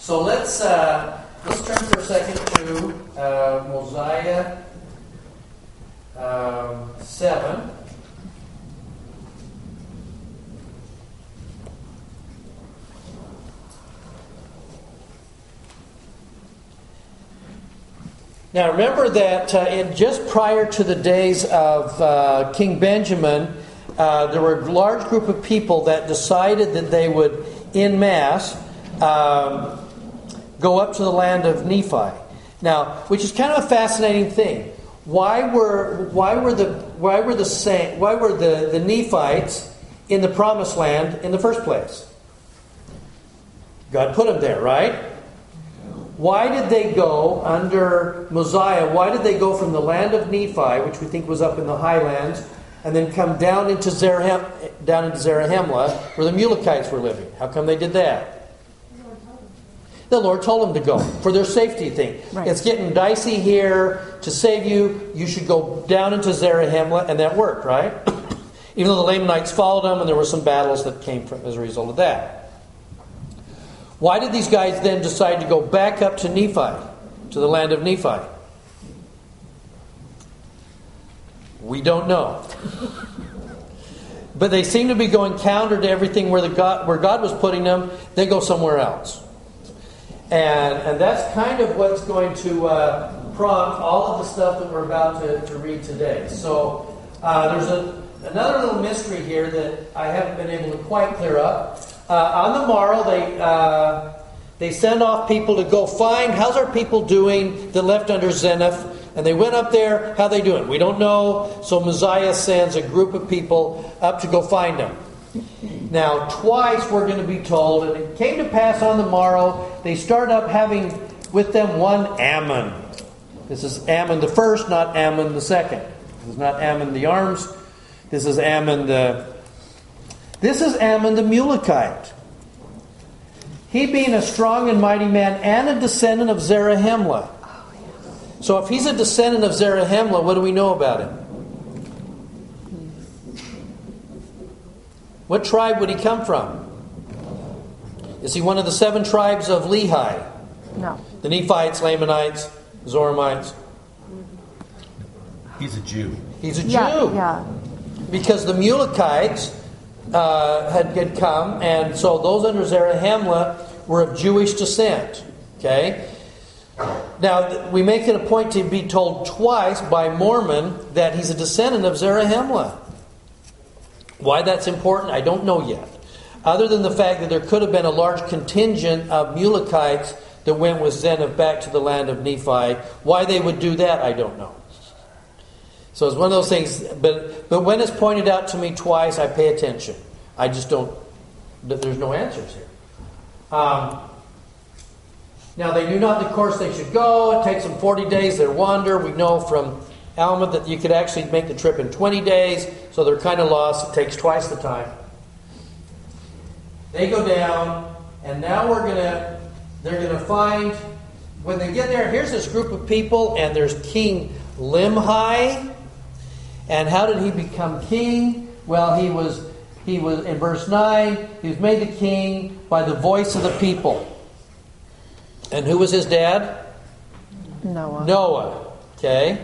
So let's turn for a second to Mosiah 7. Now remember that just prior to the days of King Benjamin, there were a large group of people that decided that they would, en masse, go up to the land of Nephi. Now, which is kind of a fascinating thing. Why were the Nephites in the Promised Land in the first place? God put them there, right? Why did they go under Mosiah? Why did they go from the land of Nephi, which we think was up in the highlands, and then come down into Zarahemla, where the Mulekites were living? How come they did that? The Lord told them to go for their safety thing. Right. It's getting dicey here. To save you, you should go down into Zarahemla, and that worked, right? Even though the Lamanites followed them, and there were some battles that came from as a result of that. Why did these guys then decide to go back up to Nephi, to the land of Nephi? We don't know. But they seem to be going counter to everything where God was putting them. They go somewhere else. And that's kind of what's going to prompt all of the stuff that we're about to read today. So there's another little mystery here that I haven't been able to quite clear up. On the morrow, they send off people to go find, how's our people doing that left under Zeniff? And they went up there, how they doing? We don't know. So Mosiah sends a group of people up to go find them. Now, twice we're going to be told, and it came to pass on the morrow, they start up having with them one Ammon. This is Ammon the first, not Ammon the second. This is not Ammon the arms. This is Ammon the Mulekite. He being a strong and mighty man and a descendant of Zarahemla. So if he's a descendant of Zarahemla, what do we know about him? What tribe would he come from? Is he one of the 7 tribes of Lehi? No. The Nephites, Lamanites, Zoramites. He's a Jew. He's a Jew. Yeah. Because the Mulekites had come, and so those under Zarahemla were of Jewish descent. Okay? Now, we make it a point to be told twice by Mormon that he's a descendant of Zarahemla. Why that's important, I don't know yet. Other than the fact that there could have been a large contingent of Mulekites that went with Zeniff back to the land of Nephi. Why they would do that, I don't know. So it's one of those things, but when it's pointed out to me twice, I pay attention. I just don't, there's no answers here. Now they knew not the course they should go. It takes them 40 days, their wander. We know from Alma that you could actually make the trip in 20 days, so they're kind of lost. It takes twice the time. They go down, and now they're going to find, when they get there, here's this group of people, and there's King Limhi. And how did he become king? Well, he was in verse 9, he was made the king by the voice of the people. And who was his dad? Noah. Okay.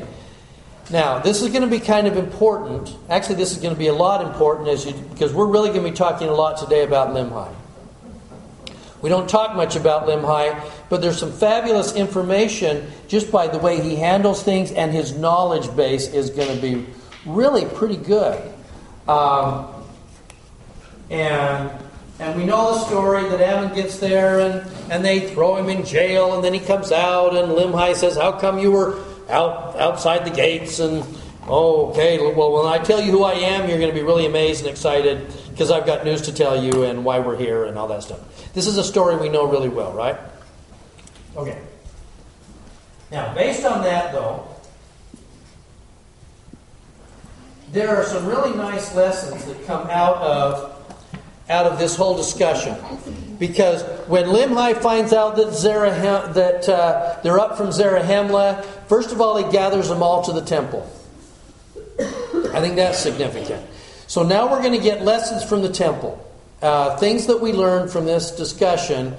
Now, this is going to be kind of important. Actually, this is going to be a lot important because we're really going to be talking a lot today about Limhi. We don't talk much about Limhi, but there's some fabulous information just by the way he handles things, and his knowledge base is going to be really pretty good. And we know the story that Ammon gets there, and they throw him in jail, and then he comes out, and Limhi says, how come you were outside the gates? And, when I tell you who I am, you're going to be really amazed and excited, because I've got news to tell you and why we're here and all that stuff. This is a story we know really well, right? Okay. Now, based on that, though, there are some really nice lessons that come out of this whole discussion. Because when Limhi finds out that they're up from Zarahemla, first of all, he gathers them all to the temple. I think that's significant. So now we're going to get lessons from the temple. Things that we learn from this discussion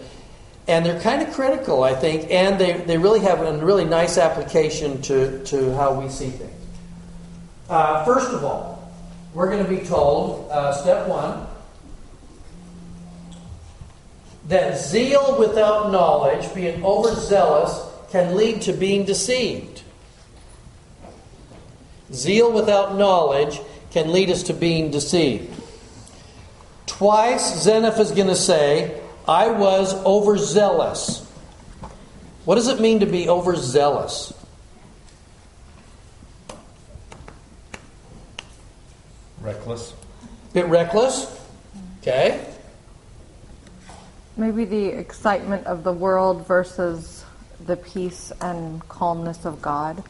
And they're kind of critical, I think, and they really have a really nice application to how we see things. First of all, we're going to be told, step one, that zeal without knowledge, being overzealous, can lead to being deceived. Zeal without knowledge can lead us to being deceived. Twice, Zeniff is going to say, I was overzealous. What does it mean to be overzealous? Reckless. Bit reckless? Okay. Maybe the excitement of the world versus the peace and calmness of God.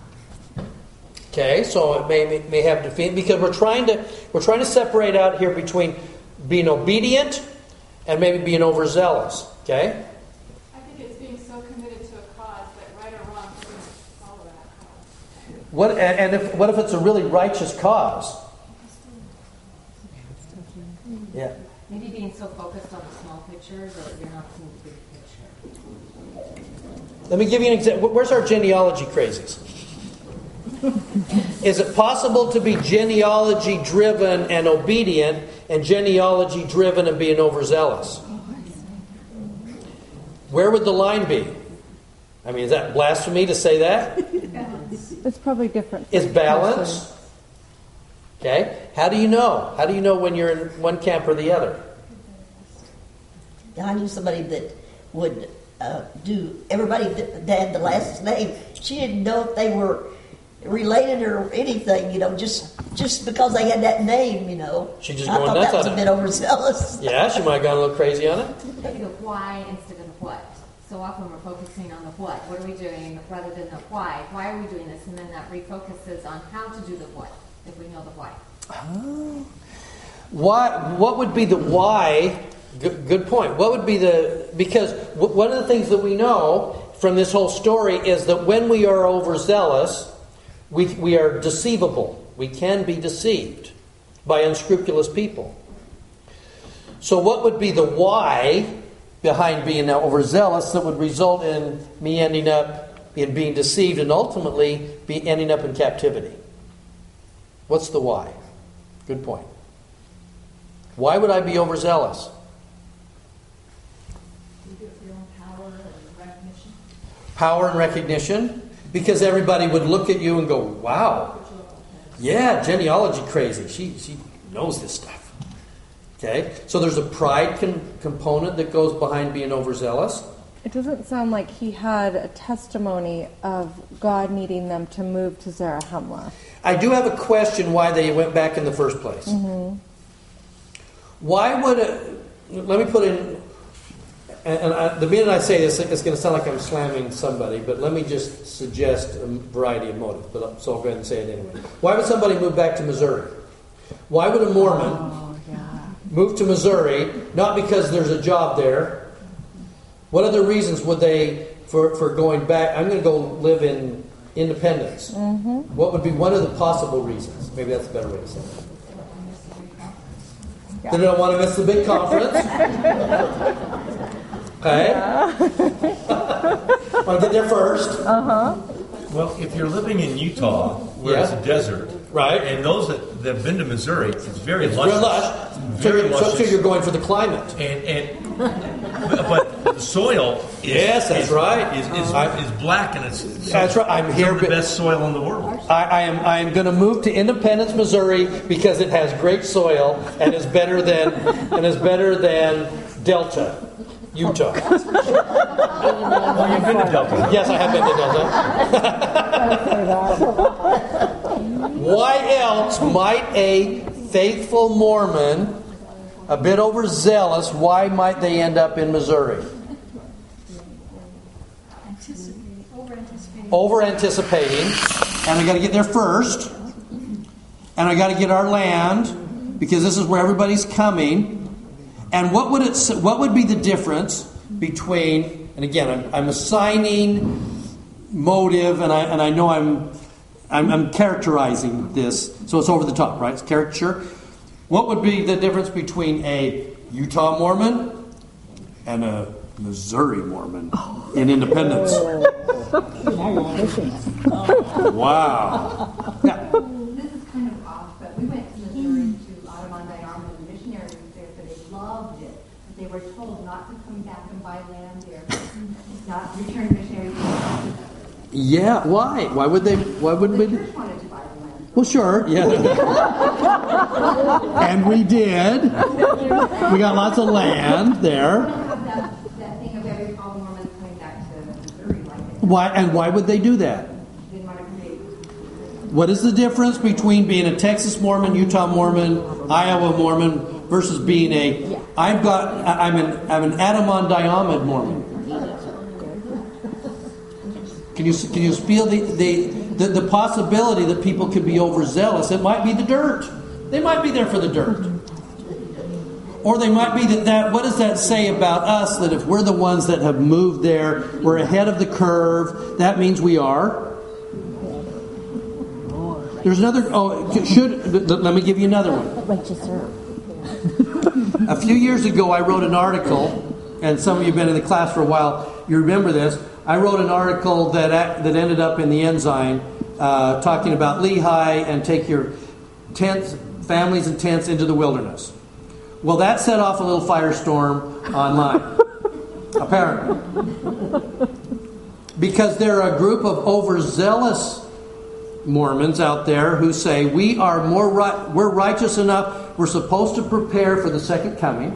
Okay, so it may have defeat, because we're trying to separate out here between being obedient and maybe being overzealous. Okay? I think it's being so committed to a cause that right or wrong, we follow that cause. What if it's a really righteous cause? Yeah. Maybe being so focused on the small picture that you're not seeing the big picture. Let me give you an example. Where's our genealogy crazies? Is it possible to be genealogy driven and obedient, and genealogy driven and being overzealous? Where would the line be? I mean, is that blasphemy to say that? It's probably different. It's balance. Okay. How do you know? How do you know when you're in one camp or the other? I knew somebody that would do everybody that had the last name. She didn't know if they were related or anything, you know, just because they had that name, you know. She just going nuts on it. I thought that was a bit overzealous. Yeah, she might have gone a little crazy on it. Maybe the why instead of the what. So often we're focusing on the what. What are we doing rather than the why? Why are we doing this? And then that refocuses on how to do the what, if we know the why. Oh. Why? What would be the why? Good point. What would be the... Because one of the things that we know from this whole story is that when we are overzealous... We are deceivable. We can be deceived by unscrupulous people. So what would be the why behind being overzealous that would result in me ending up in being deceived and ultimately be ending up in captivity? What's the why? Good point. Why would I be overzealous? You do it for your own power and recognition. Power and recognition. Because everybody would look at you and go, wow, yeah, genealogy crazy. She knows this stuff. Okay? So there's a pride component that goes behind being overzealous. It doesn't sound like he had a testimony of God needing them to move to Zarahemla. I do have a question why they went back in the first place. Mm-hmm. Why would... Let me put in... And the minute I say this, it's going to sound like I'm slamming somebody, but let me just suggest a variety of motives. So I'll go ahead and say it anyway. Why would somebody move back to Missouri? Why would a Mormon move to Missouri? Not because there's a job there. What other reasons would they for going back? I'm going to go live in Independence. Mm-hmm. What would be one of the possible reasons? Maybe that's a better way to say it. Yeah. They don't want to miss the big conference. Okay. Yeah. Want to get there first? Uh-huh. Well, if you're living in Utah, where it's a desert, right? And those that have been to Missouri, it's very lush. So you're going for the climate. And but the soil is black and it's that's right. I'm here, the best soil in the world. I am going to move to Independence, Missouri, because it has great soil and is better than Delta. Utah. Well, you've been to Delta. Yes, I have been to Delta. Why else might a faithful Mormon, a bit overzealous, why might they end up in Missouri? Over-anticipating. And we got to get there first. And I got to get our land, because this is where everybody's coming. And what would be the difference between, and again, I'm assigning motive, and I know I'm characterizing this, so it's over the top, right? It's caricature. What would be the difference between a Utah Mormon and a Missouri Mormon in Independence. Wow. Now, this is kind of off, but we went to Missouri to Atamandayarma and the missionaries there, but they loved it. But they were told not to come back and buy land there, not return missionaries. Yeah, why? Why would they? Why wouldn't we? The church wanted to buy the land. Well, sure, yeah. And we did. We got lots of land there. Why, and why would they do that? What is the difference between being a Texas Mormon, Utah Mormon, Iowa Mormon versus being a I'm an Atamandayarma Mormon? Can you feel the possibility that people could be overzealous? It might be the dirt. They might be there for the dirt. Or they might be that what does that say about us, that if we're the ones that have moved there, we're ahead of the curve, that means we are? There's another, let me give you another one. A few years ago I wrote an article, and some of you have been in the class for a while, you remember this. I wrote an article that ended up in the Ensign talking about Lehi and take your tents, families and tents into the wilderness. Well, that set off a little firestorm online, apparently. Because there are a group of overzealous Mormons out there who say, we are we're righteous enough, we're supposed to prepare for the second coming.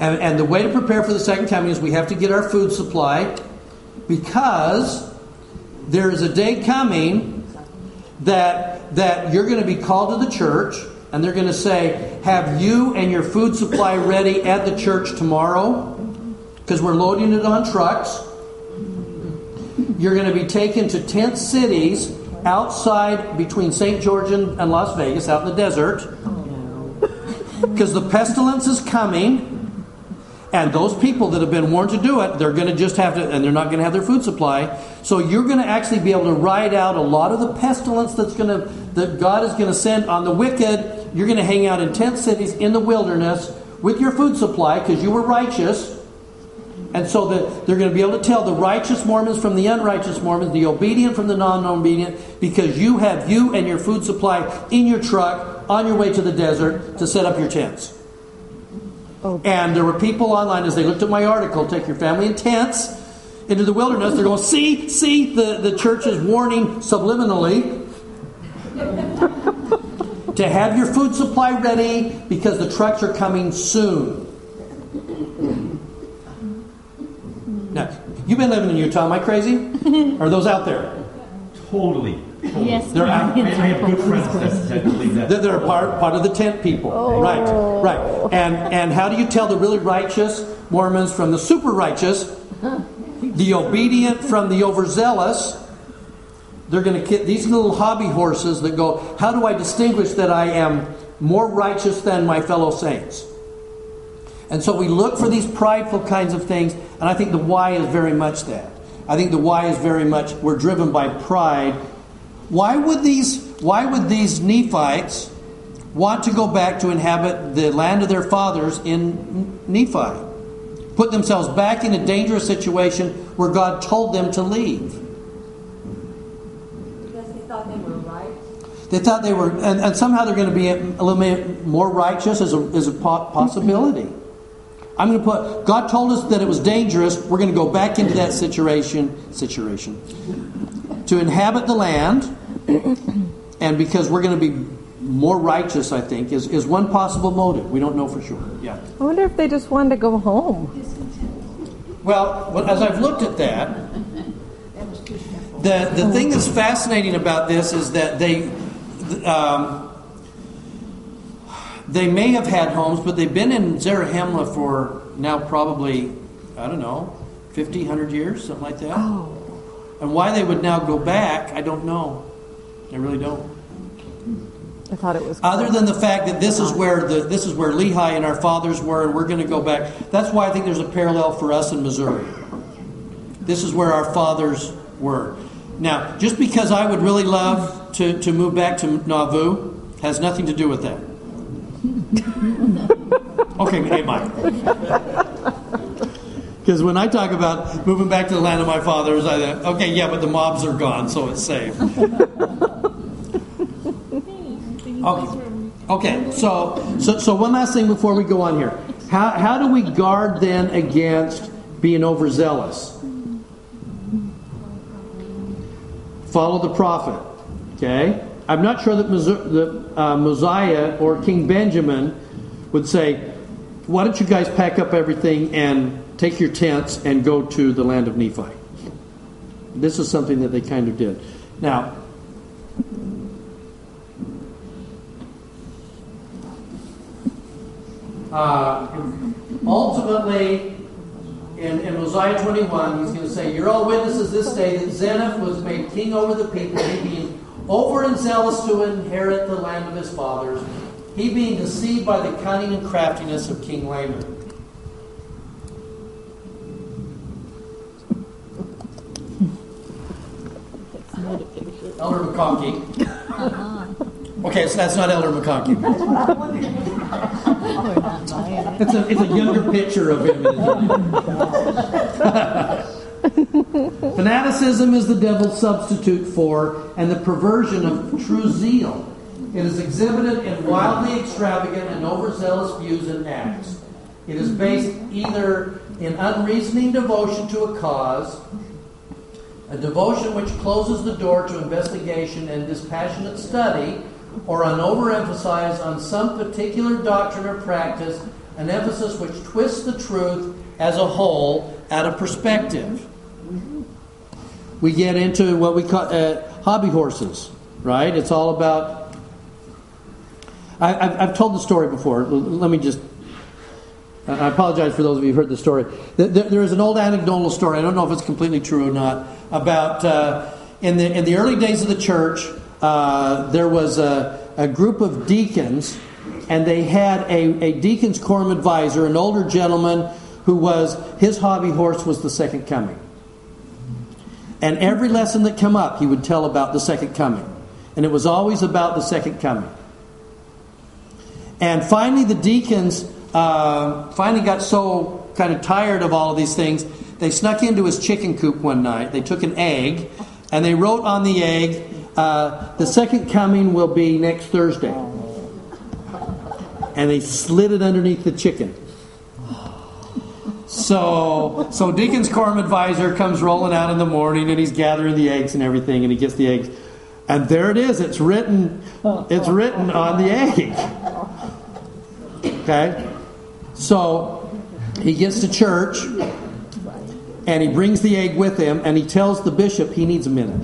And the way to prepare for the second coming is we have to get our food supply, because there is a day coming that you're going to be called to the church. And they're going to say, have you and your food supply ready at the church tomorrow? Because we're loading it on trucks. You're going to be taken to tent cities outside between St. George and Las Vegas, out in the desert. Because the pestilence is coming. And those people that have been warned to do it, they're going to just have to, and they're not going to have their food supply. So you're going to actually be able to ride out a lot of the pestilence that God is going to send on the wicked. You're going to hang out in tent cities in the wilderness with your food supply because you were righteous. And so they're going to be able to tell the righteous Mormons from the unrighteous Mormons, the obedient from the non-obedient, because you have you and your food supply in your truck on your way to the desert to set up your tents. Oh. And there were people online, as they looked at my article, take your family and tents into the wilderness. They're going, see, the church is warning subliminally. To have your food supply ready because the trucks are coming soon. Now, you've been living in Utah, am I crazy? Are those out there? Totally. Yes. They're out. I have good friends that believe that. They're part of the tent people. Oh. Right. And how do you tell the really righteous Mormons from the super righteous, the obedient from the overzealous? They're going to get these little hobby horses that go, how do I distinguish that I am more righteous than my fellow saints? And so we look for these prideful kinds of things, and I think the why is very much that. I think the why is very much we're driven by pride. Why would these Nephites want to go back to inhabit the land of their fathers in Nephi? Put themselves back in a dangerous situation where God told them to leave. They thought they were, and somehow they're going to be a little bit more righteous as a possibility. I'm going to put, God told us that it was dangerous. We're going to go back into that situation to inhabit the land, and because we're going to be more righteous, I think, is one possible motive. We don't know for sure. Yeah. I wonder if they just wanted to go home. Well, as I've looked at that, the thing that's fascinating about this is that they may have had homes, but they've been in Zarahemla for now probably, I don't know, 50, 100 years, something like that. Oh. And why they would now go back, I don't know. I really don't. I thought it was other than the fact that this is where Lehi and our fathers were, and we're going to go back. That's why I think there's a parallel for us in Missouri. This is where our fathers were. Now, just because I would really love to move back to Nauvoo has nothing to do with that. Okay, we need mine. Because when I talk about moving back to the land of my fathers, I think, okay, yeah, but the mobs are gone, so it's safe. Okay, so one last thing before we go on here. How do we guard then against being overzealous? Follow the prophet. Okay? I'm not sure that Mosiah or King Benjamin would say, why don't you guys pack up everything and take your tents and go to the land of Nephi. This is something that they kind of did. Now, ultimately, in Mosiah 21, he's going to say, you're all witnesses this day that Zeniff was made king over the people, he being over and zealous to inherit the land of his fathers, he being deceived by the cunning and craftiness of King Limhi. Elder McConkie. Okay, so that's not Elder McConkie. It's a younger picture of him. Fanaticism is the devil's substitute for and the perversion of true zeal. It is exhibited in wildly extravagant and overzealous views and acts. It is based either in unreasoning devotion to a cause, a devotion which closes the door to investigation and dispassionate study, or an overemphasis on some particular doctrine or practice, an emphasis which twists the truth as a whole out of perspective. We get into what we call hobby horses, right? It's all about... I've told the story before. Let me just... I apologize for those of you who've heard the story. There is an old anecdotal story. I don't know if it's completely true or not. About in the early days of the church, there was a group of deacons, and they had a deacon's quorum advisor, an older gentleman who was his hobby horse was the second coming. And every lesson that came up, he would tell about the second coming, and it was always about the second coming. And finally, the deacons. Finally got so kind of tired of all of these things, they snuck into his chicken coop one night. They took an egg, and they wrote on the egg, the second coming will be next Thursday. And they slid it underneath the chicken. So Deacon's Quorum Advisor comes rolling out in the morning, and he's gathering the eggs and everything, and he gets the eggs. And there it is. It's written on the egg. Okay? So he gets to church and he brings the egg with him and he tells the bishop he needs a minute.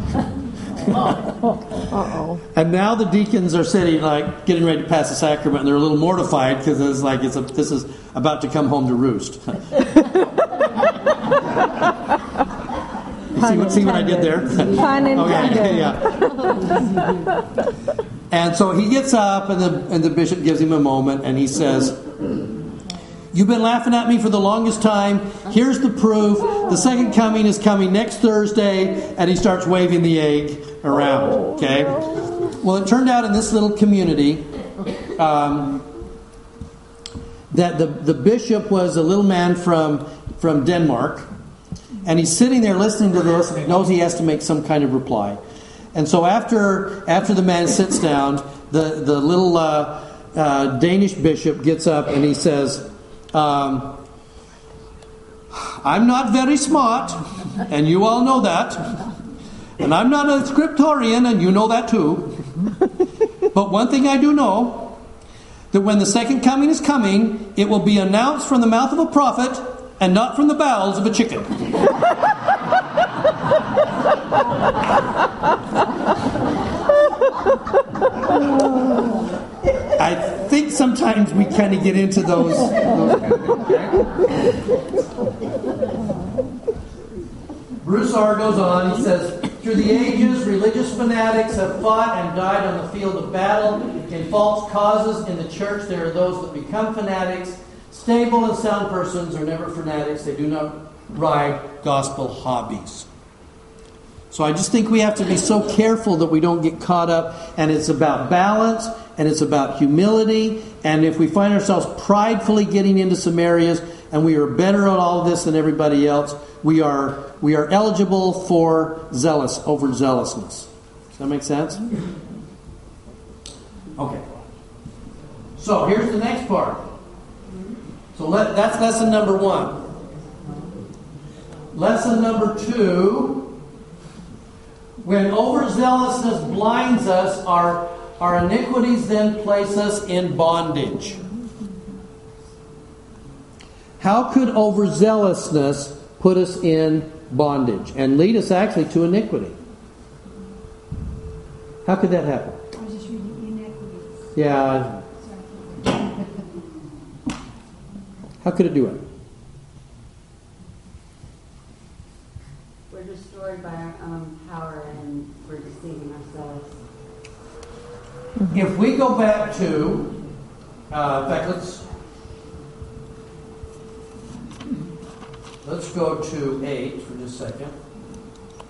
And now the deacons are sitting like getting ready to pass the sacrament and they're a little mortified because it's like this is about to come home to roost. See what I did there? Okay, yeah. And so he gets up and the bishop gives him a moment and he says, you've been laughing at me for the longest time. Here's the proof. The second coming is coming next Thursday. And he starts waving the egg around. Okay. Well, it turned out in this little community that the bishop was a little man from Denmark. And he's sitting there listening to this. And he knows he has to make some kind of reply. And so after the man sits down, the little Danish bishop gets up and he says... I'm not very smart, and you all know that. And I'm not a scriptorian, and you know that too. But one thing I do know, that when the second coming is coming, it will be announced from the mouth of a prophet and not from the bowels of a chicken. I think sometimes we kind of get into those kind of things. Bruce R. goes on, he says, through the ages, religious fanatics have fought and died on the field of battle. In false causes in the church, there are those that become fanatics. Stable and sound persons are never fanatics. They do not ride gospel hobbies. So I just think we have to be so careful that we don't get caught up. And it's about balance. and it's about humility. And if we find ourselves pridefully getting into some areas and we are better at all this than everybody else, we are eligible for overzealousness. Does that make sense? Okay. So here's the next part. So that's lesson number one. Lesson number two, when overzealousness blinds us, our iniquities then place us in bondage. How could overzealousness put us in bondage and lead us actually to iniquity? How could that happen? I was just reading iniquities. Yeah. How could it do it? We're destroyed by our own power and we're deceiving ourselves. If we go back to, in fact, let's go to 8 for just a second.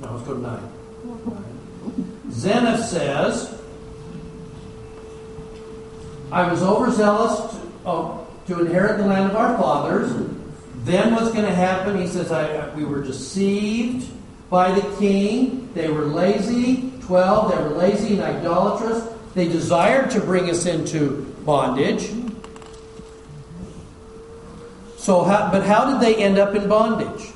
No, let's go to 9. Zeniff says, I was overzealous to inherit the land of our fathers. Then what's going to happen? He says, we were deceived by the king. They were lazy. 12, they were lazy and idolatrous. They desired to bring us into bondage. So, how did they end up in bondage?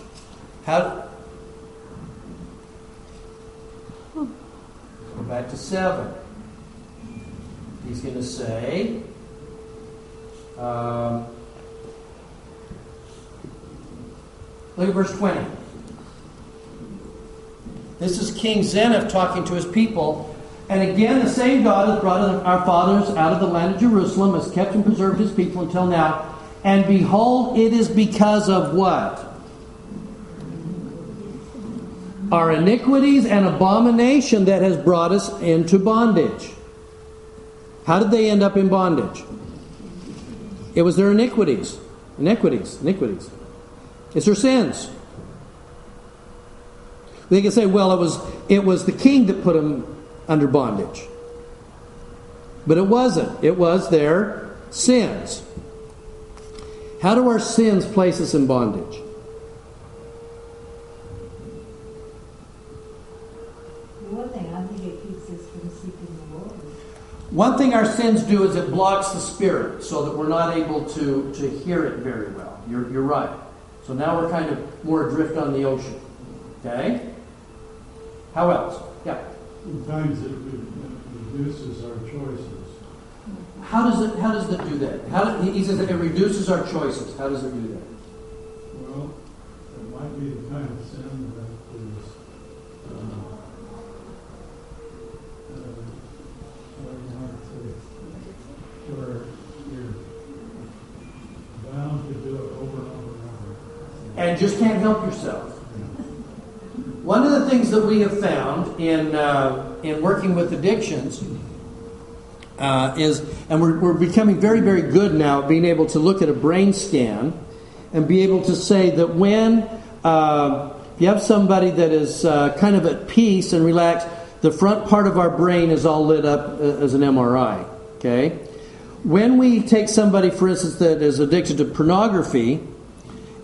Go back to 7. He's going to say, look at verse 20. This is King Zeniff talking to his people. And again, the same God that brought our fathers out of the land of Jerusalem has kept and preserved his people until now. And behold, it is because of what? Our iniquities and abomination that has brought us into bondage. How did they end up in bondage? It was their iniquities. Iniquities. It's their sins. They can say, well, it was the king that put them under bondage. But it wasn't. It was their sins. How do our sins place us in bondage? One thing, I think it keeps us from seeking the Lord. One thing our sins do is it blocks the Spirit so that we're not able to hear it very well. You're right. So now we're kind of more adrift on the ocean. Okay? How else? Yeah. Sometimes it reduces our choices. How does it do that? He says that it reduces our choices. How does it do that? Well, it might be the kind of sin that is where you're bound to do it over and over and over. And just can't help yourself. One of the things that we have found in working with addictions is, and we're becoming very, very good now at being able to look at a brain scan and be able to say that when you have somebody that is kind of at peace and relaxed, the front part of our brain is all lit up as an MRI. Okay? When we take somebody, for instance, that is addicted to pornography,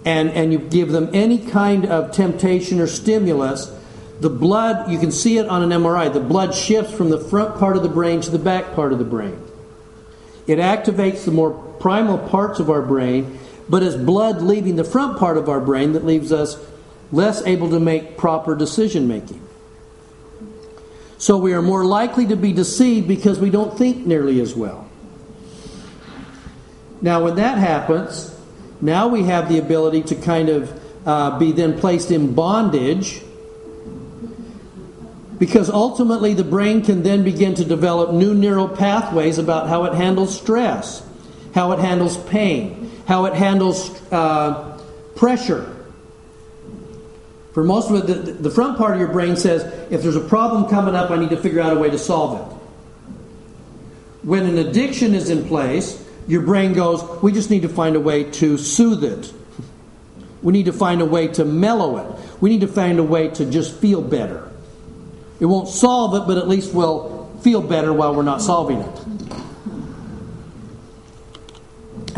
and you give them any kind of temptation or stimulus, the blood, you can see it on an MRI, the blood shifts from the front part of the brain to the back part of the brain. It activates the more primal parts of our brain, but it's blood leaving the front part of our brain that leaves us less able to make proper decision making. So we are more likely to be deceived because we don't think nearly as well. Now when that happens, now we have the ability to kind of be then placed in bondage, because ultimately the brain can then begin to develop new neural pathways about how it handles stress, how it handles pain, how it handles pressure. For most of it, the front part of your brain says, if there's a problem coming up, I need to figure out a way to solve it. When an addiction is in place, your brain goes, we just need to find a way to soothe it. We need to find a way to mellow it. We need to find a way to just feel better. It won't solve it, but at least we'll feel better while we're not solving it.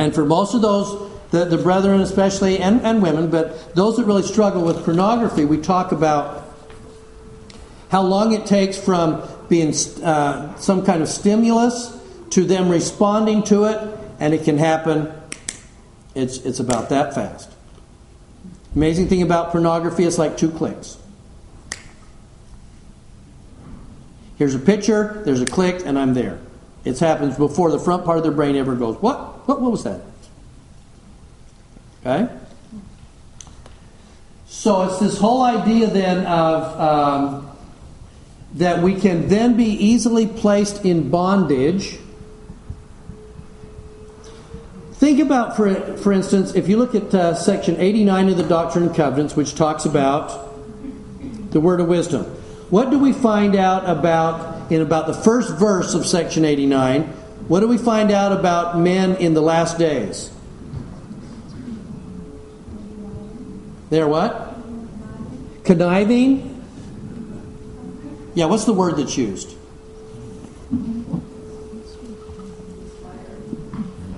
And for most of those, the brethren especially, and women, but those that really struggle with pornography, we talk about how long it takes from being some kind of stimulus to them responding to it, and it can happen. It's about that fast. Amazing thing about pornography, it's like 2 clicks. Here's a picture, there's a click, and I'm there. It happens before the front part of their brain ever goes, what? What was that? Okay? So it's this whole idea then of that we can then be easily placed in bondage. Think about, for instance, if you look at section 89 of the Doctrine and Covenants, which talks about the word of wisdom. What do we find out about, in about the first verse of section 89, what do we find out about men in the last days? They're what? Conniving? Yeah, what's the word that's used?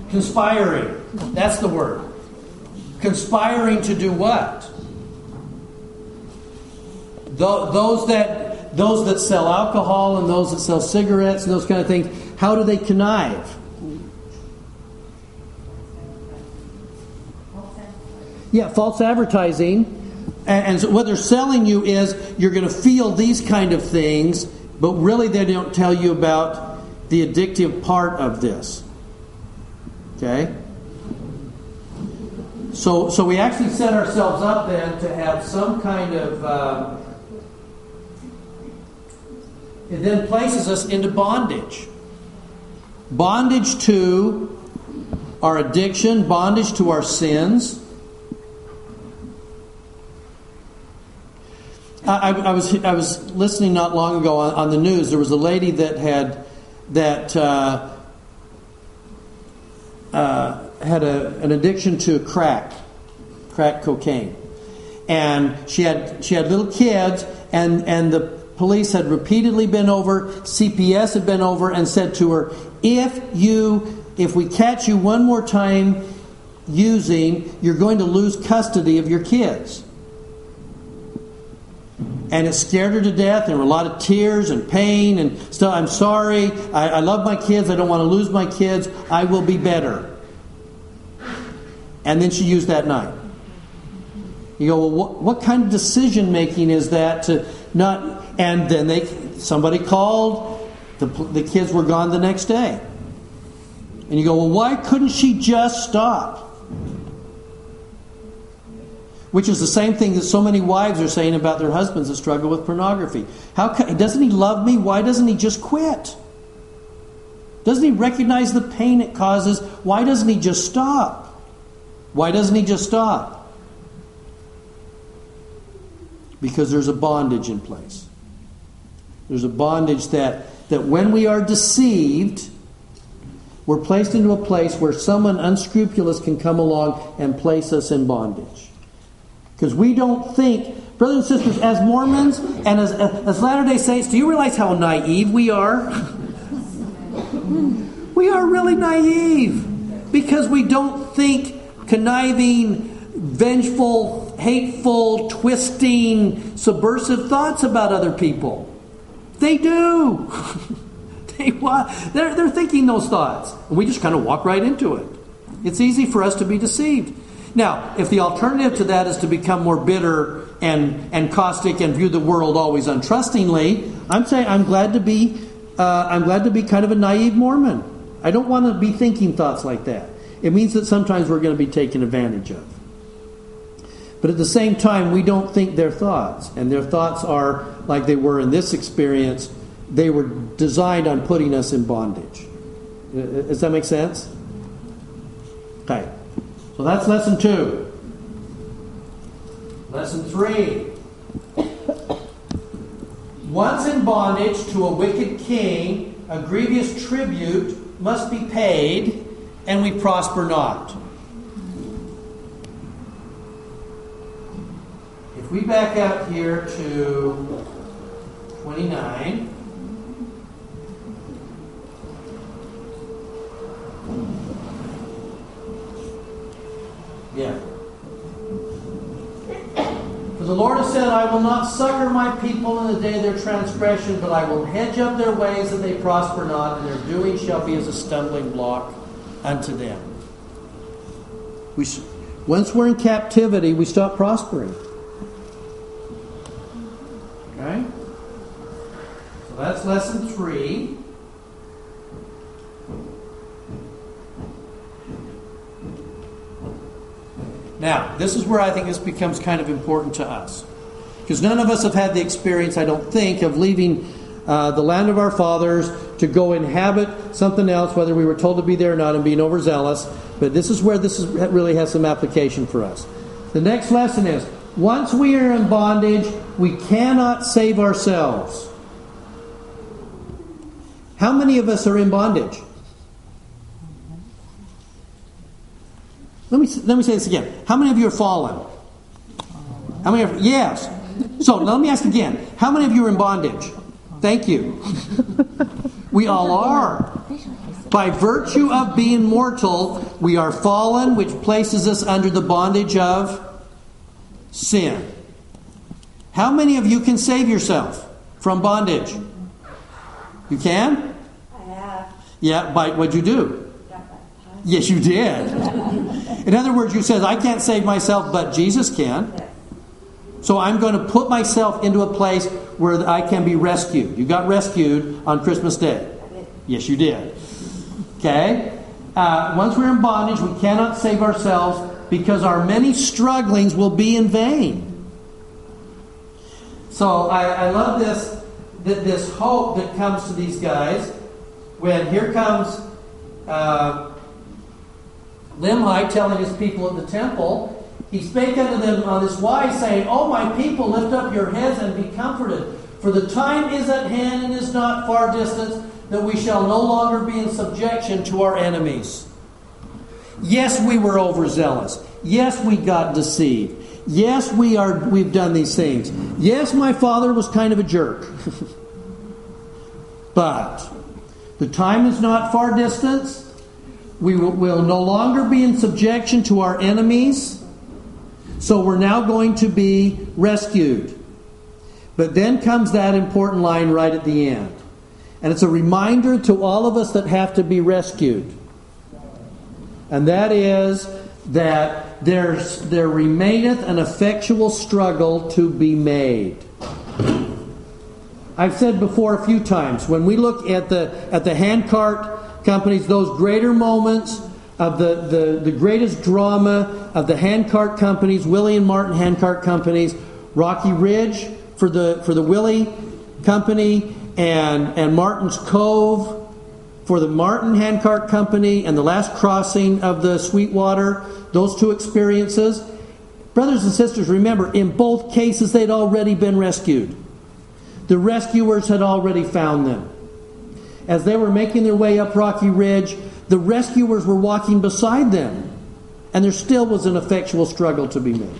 Conspiring. That's the word. Conspiring to do what? Those that sell alcohol and those that sell cigarettes and those kind of things, how do they connive? Yeah, false advertising. And so what they're selling you is you're going to feel these kind of things, but really they don't tell you about the addictive part of this. Okay? So we actually set ourselves up then to have some kind of... it then places us into bondage. Bondage to our addiction, bondage to our sins. I was listening not long ago on the news. There was a lady that had an addiction to crack cocaine, and she had little kids, and the police had repeatedly been over, CPS had been over, and said to her, if we catch you one more time using, you're going to lose custody of your kids. And it scared her to death. There were a lot of tears and pain and stuff. I'm sorry. I love my kids. I don't want to lose my kids. I will be better. And then she used that night. You go, well, what kind of decision making is that to not... And then somebody called. The kids were gone the next day. And you go, well, why couldn't she just stop? Which is the same thing that so many wives are saying about their husbands that struggle with pornography. Doesn't he love me? Why doesn't he just quit? Doesn't he recognize the pain it causes? Why doesn't he just stop? Why doesn't he just stop? Because there's a bondage in place. There's a bondage that when we are deceived, we're placed into a place where someone unscrupulous can come along and place us in bondage. Because we don't think, brothers and sisters, as Mormons and as Latter-day Saints, do you realize how naive we are? We are really naive. Because we don't think conniving, vengeful, hateful, twisting, subversive thoughts about other people. They do. They're thinking those thoughts. And we just kind of walk right into it. It's easy for us to be deceived. Now, if the alternative to that is to become more bitter and caustic and view the world always untrustingly, I'm saying I'm glad to be kind of a naive Mormon. I don't want to be thinking thoughts like that. It means that sometimes we're going to be taken advantage of. But at the same time, we don't think their thoughts. And their thoughts are, like they were in this experience, they were designed on putting us in bondage. Does that make sense? Okay. So that's lesson 2. Lesson 3. Once in bondage to a wicked king, a grievous tribute must be paid, and we prosper not. If we back out here to 29, the Lord has said, I will not succor my people in the day of their transgression, but I will hedge up their ways that they prosper not, and their doing shall be as a stumbling block unto them. Once we're in captivity, we stop prospering. Okay? So that's lesson 3. Now, this is where I think this becomes kind of important to us. Because none of us have had the experience, I don't think, of leaving the land of our fathers to go inhabit something else, whether we were told to be there or not, and being overzealous. But this is where this really has some application for us. The next lesson is, once we are in bondage, we cannot save ourselves. How many of us are in bondage? Let me say this again. How many of you are fallen? How many? Yes. So let me ask again. How many of you are in bondage? Thank you. We all are. By virtue of being mortal, we are fallen, which places us under the bondage of sin. How many of you can save yourself from bondage? You can? I have. Yeah, by what'd you do? Yes, you did. In other words, you said, I can't save myself, but Jesus can. So I'm going to put myself into a place where I can be rescued. You got rescued on Christmas Day. Yes, you did. Okay? Once we're in bondage, we cannot save ourselves because our many strugglings will be in vain. So I love this hope that comes to these guys when here comes Limhi telling his people at the temple, he spake unto them on this wise, saying, O my people, lift up your heads and be comforted, for the time is at hand and is not far distant, that we shall no longer be in subjection to our enemies. Yes, we were overzealous. Yes, we got deceived. Yes, we've done these things. Yes, my father was kind of a jerk. But the time is not far distant. We will no longer be in subjection to our enemies. So we're now going to be rescued. But then comes that important line right at the end. And it's a reminder to all of us that have to be rescued. And that is that there remaineth an effectual struggle to be made. I've said before a few times, when we look at the handcart companies, those greater moments of the greatest drama of the handcart companies, Willie and Martin handcart companies, Rocky Ridge for the Willie company, and Martin's Cove for the Martin handcart company, and the last crossing of the Sweetwater, those two experiences. Brothers and sisters, remember, in both cases they'd already been rescued. The rescuers had already found them. As they were making their way up Rocky Ridge, the rescuers were walking beside them. And there still was an effectual struggle to be made.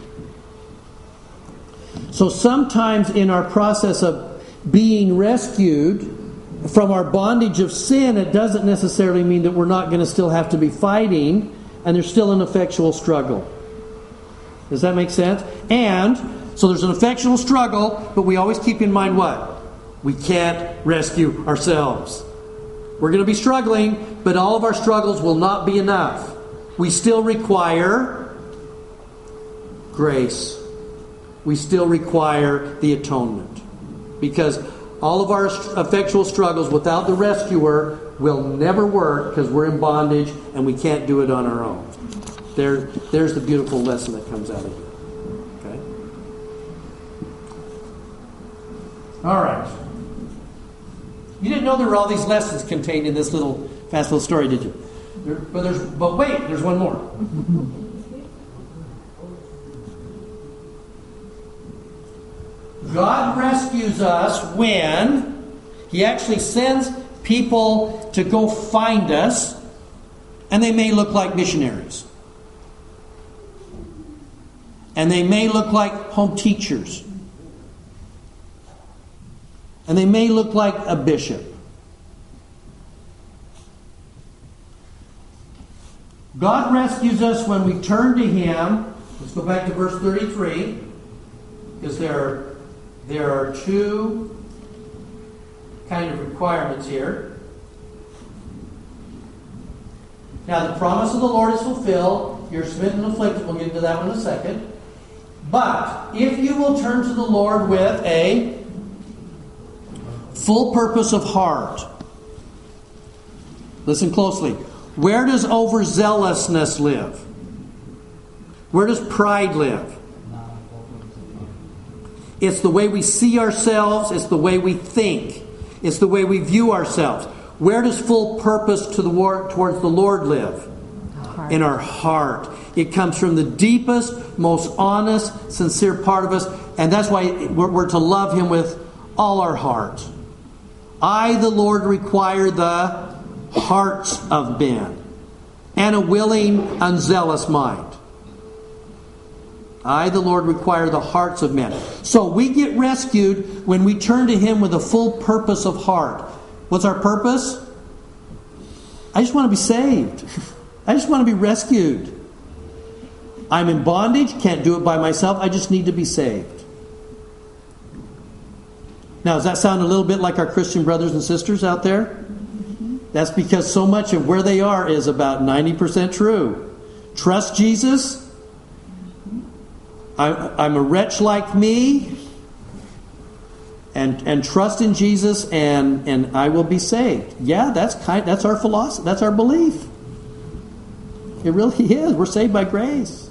So sometimes in our process of being rescued from our bondage of sin, it doesn't necessarily mean that we're not going to still have to be fighting, and there's still an effectual struggle. Does that make sense? And so there's an effectual struggle, but we always keep in mind what? We can't rescue ourselves. We're going to be struggling, but all of our struggles will not be enough. We still require grace. We still require the atonement. Because all of our effectual struggles without the rescuer will never work because we're in bondage and we can't do it on our own. There's the beautiful lesson that comes out of it. Okay? All right. You didn't know there were all these lessons contained in this little fast little story, did you? But wait, there's one more. God rescues us when He actually sends people to go find us, and they may look like missionaries. And they may look like home teachers. And they may look like a bishop. God rescues us when we turn to Him. Let's go back to verse 33. because there are two kind of requirements here. Now, the promise of the Lord is fulfilled. You're smitten and afflicted. We'll get into that one in a second. But if you will turn to the Lord with a full purpose of heart. Listen closely. Where does overzealousness live? Where does pride live? It's the way we see ourselves. It's the way we think. It's the way we view ourselves. Where does full purpose towards the Lord live? In our heart. It comes from the deepest, most honest, sincere part of us. And that's why we're to love Him with all our heart. I, the Lord, require the hearts of men and a willing, unzealous mind. I, the Lord, require the hearts of men. So we get rescued when we turn to Him with a full purpose of heart. What's our purpose? I just want to be saved. I just want to be rescued. I'm in bondage. Can't do it by myself. I just need to be saved. Now, does that sound a little bit like our Christian brothers and sisters out there? That's because so much of where they are is about 90% true. Trust Jesus. I'm a wretch like me. And trust in Jesus and I will be saved. Yeah, that's our philosophy. That's our belief. It really is. We're saved by grace,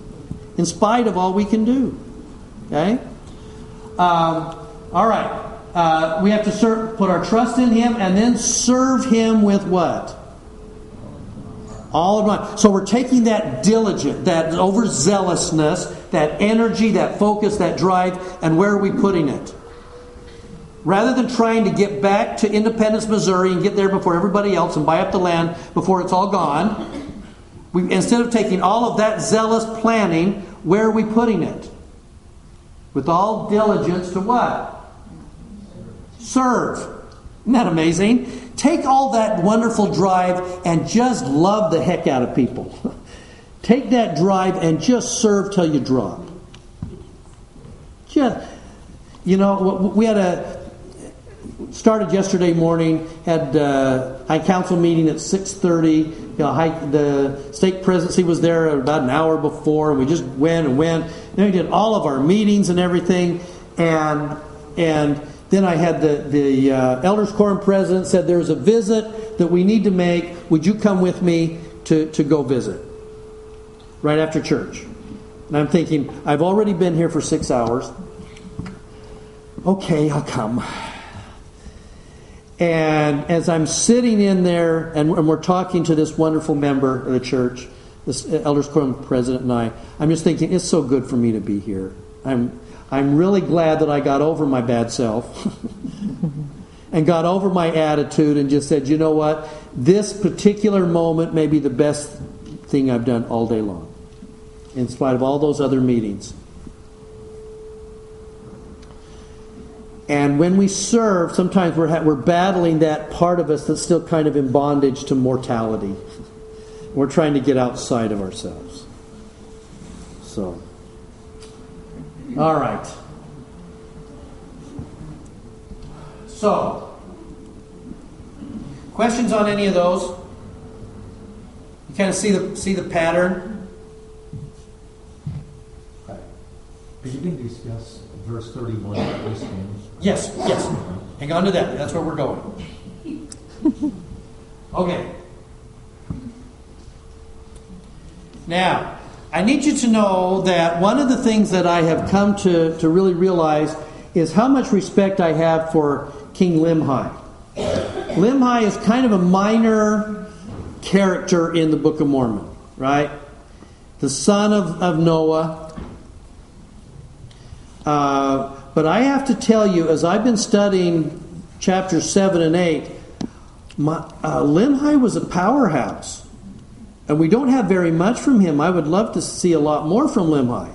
in spite of all we can do. Okay? All right. We have to put our trust in Him and then serve Him with what? All of my. So we're taking that diligence, that overzealousness, that energy, that focus, that drive, and where are we putting it? Rather than trying to get back to Independence, Missouri, and get there before everybody else and buy up the land before it's all gone... Instead of taking all of that zealous planning, where are we putting it? With all diligence to what? Serve. Isn't that amazing? Take all that wonderful drive and just love the heck out of people. Take that drive and just serve till you drop. Just, you know, we had started yesterday morning, had a high council meeting at 6:30. You know, the state presidency was there about an hour before, and we just went. And then we did all of our meetings and everything, and then I had the elders quorum president said there's a visit that we need to make. Would you come with me to go visit? Right after church. And I'm thinking, I've already been here for 6 hours. Okay, I'll come. And as I'm sitting in there, and we're talking to this wonderful member of the church, this elders quorum president and I, I'm just thinking, it's so good for me to be here. I'm really glad that I got over my bad self and got over my attitude and just said, you know what? This particular moment may be the best thing I've done all day long, in spite of all those other meetings. And when we serve, sometimes we're battling that part of us that's still kind of in bondage to mortality. We're trying to get outside of ourselves. So, all right. So, questions on any of those? You kind of see the pattern. Right. Could you discuss verse 31? Yes. Hang on to that. That's where we're going. Okay. Now, I need you to know that one of the things that I have come to really realize is how much respect I have for King Limhi. Limhi is kind of a minor character in the Book of Mormon, right? The son of Noah. But I have to tell you, as I've been studying chapters 7 and 8, Limhi was a powerhouse. And we don't have very much from him. I would love to see a lot more from Limhi.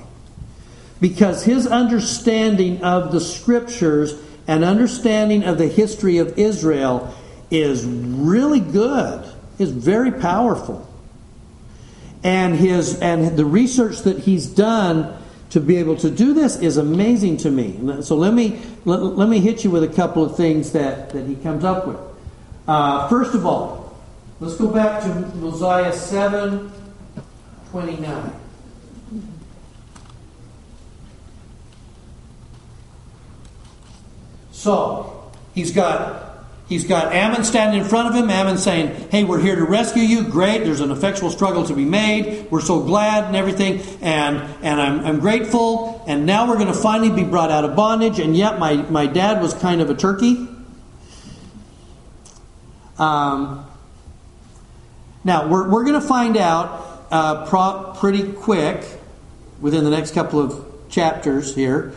Because his understanding of the Scriptures and understanding of the history of Israel is really good. It's very powerful. And the research that he's done to be able to do this is amazing to me. So let me hit you with a couple of things that he comes up with. First of all, let's go back to Mosiah 7:29. So he's got Ammon standing in front of him. Ammon saying, "Hey, we're here to rescue you. Great. There's an effectual struggle to be made. We're so glad and everything, and I'm grateful. And now we're going to finally be brought out of bondage. And yet my dad was kind of a turkey." Now we're going to find out pretty quick within the next couple of chapters here.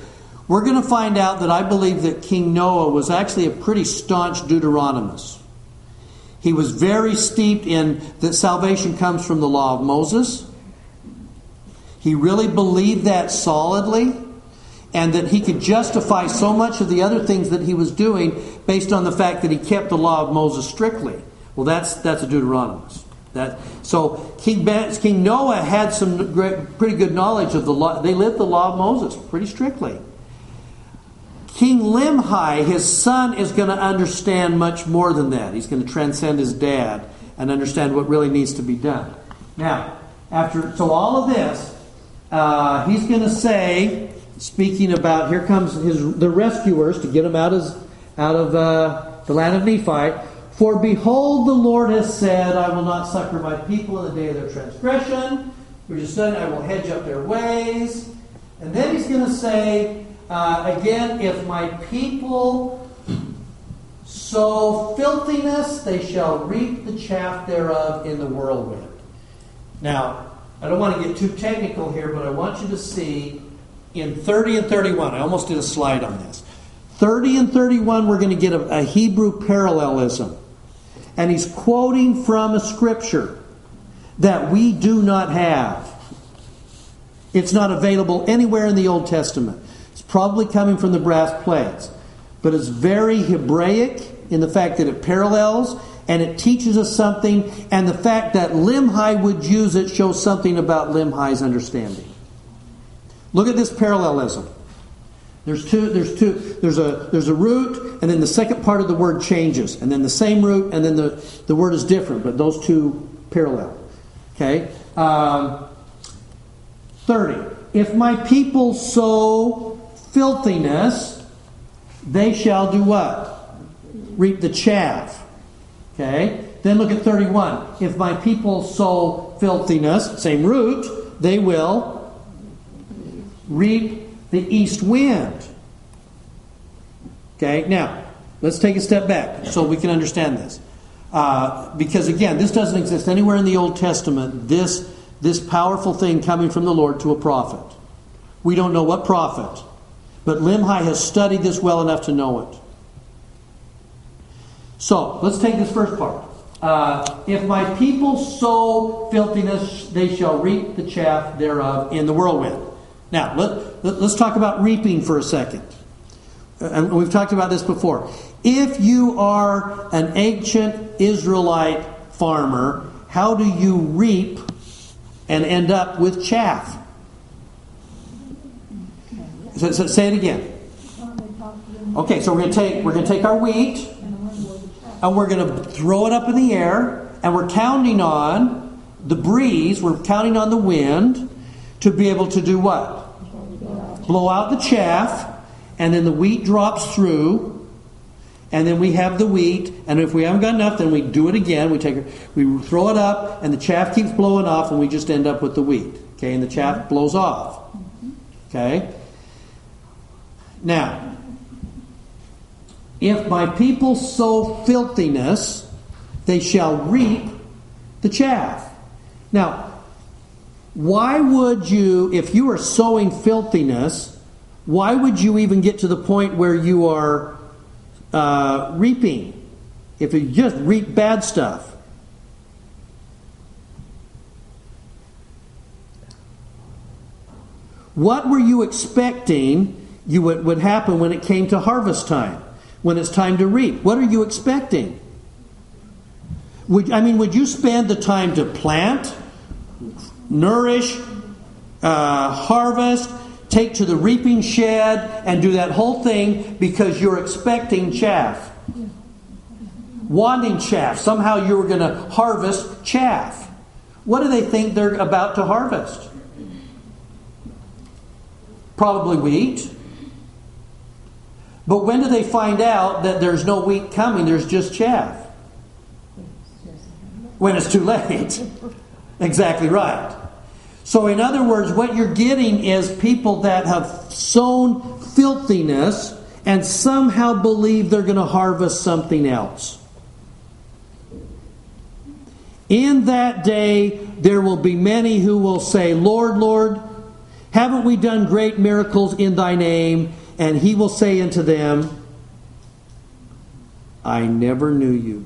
We're going to find out that I believe that King Noah was actually a pretty staunch Deuteronomist. He was very steeped in that salvation comes from the law of Moses. He really believed that solidly, and that he could justify so much of the other things that he was doing based on the fact that he kept the law of Moses strictly. Well, that's a Deuteronomist. So King Noah had some pretty good knowledge of the law. They lived the law of Moses pretty strictly. King Limhi, his son, is going to understand much more than that. He's going to transcend his dad and understand what really needs to be done. Now, after all of this, he's going to say, speaking about, here comes the rescuers to get him out of the land of Nephi. "For behold, the Lord has said, I will not succor my people in the day of their transgression." We're just saying, "I will hedge up their ways." And then he's going to say, again, "If my people sow filthiness, they shall reap the chaff thereof in the whirlwind." Now, I don't want to get too technical here, but I want you to see in 30 and 31, I almost did a slide on this. 30 and 31, we're going to get a Hebrew parallelism. And he's quoting from a scripture that we do not have. It's not available anywhere in the Old Testament. Probably coming from the brass plates. But it's very Hebraic in the fact that it parallels and it teaches us something. And the fact that Limhi would use it shows something about Limhi's understanding. Look at this parallelism. There's a root, and then the second part of the word changes. And then the same root, and then the word is different. But those two parallel. Okay. 30. "If my people sow filthiness, they shall do what? Reap the chaff." Okay? Then look at 31. "If my people sow filthiness," same root, "they will reap the east wind." Okay? Now, let's take a step back so we can understand this. Because again, this doesn't exist anywhere in the Old Testament, this powerful thing coming from the Lord to a prophet. We don't know what prophet. But Limhi has studied this well enough to know it. So, let's take this first part. "If my people sow filthiness, they shall reap the chaff thereof in the whirlwind." Now, let's talk about reaping for a second. And we've talked about this before. If you are an ancient Israelite farmer, how do you reap and end up with chaff? So say it again. Okay, so we're going to take our wheat, and we're going to throw it up in the air, and we're counting on the breeze, we're counting on the wind to be able to do what? Blow out the chaff, and then the wheat drops through, and then we have the wheat, and if we haven't got enough, then we do it again. We throw it up, and the chaff keeps blowing off, and we just end up with the wheat. Okay, and the chaff blows off. Okay. Now, "If my people sow filthiness, they shall reap the chaff." Now, why would you, if you are sowing filthiness, why would you even get to the point where you are reaping? If you just reap bad stuff. What were you expecting? You would happen when it came to harvest time, when it's time to reap. What are you expecting? Would you spend the time to plant, nourish, harvest, take to the reaping shed and do that whole thing because you're expecting chaff. Wanting chaff. Somehow you were going to harvest chaff. What do they think they're about to harvest? Probably wheat. But when do they find out that there's no wheat coming, there's just chaff? When it's too late. Exactly right. So in other words, what you're getting is people that have sown filthiness and somehow believe they're going to harvest something else. In that day, there will be many who will say, Lord, Lord, haven't we done great miracles in thy name? And he will say unto them, I never knew you.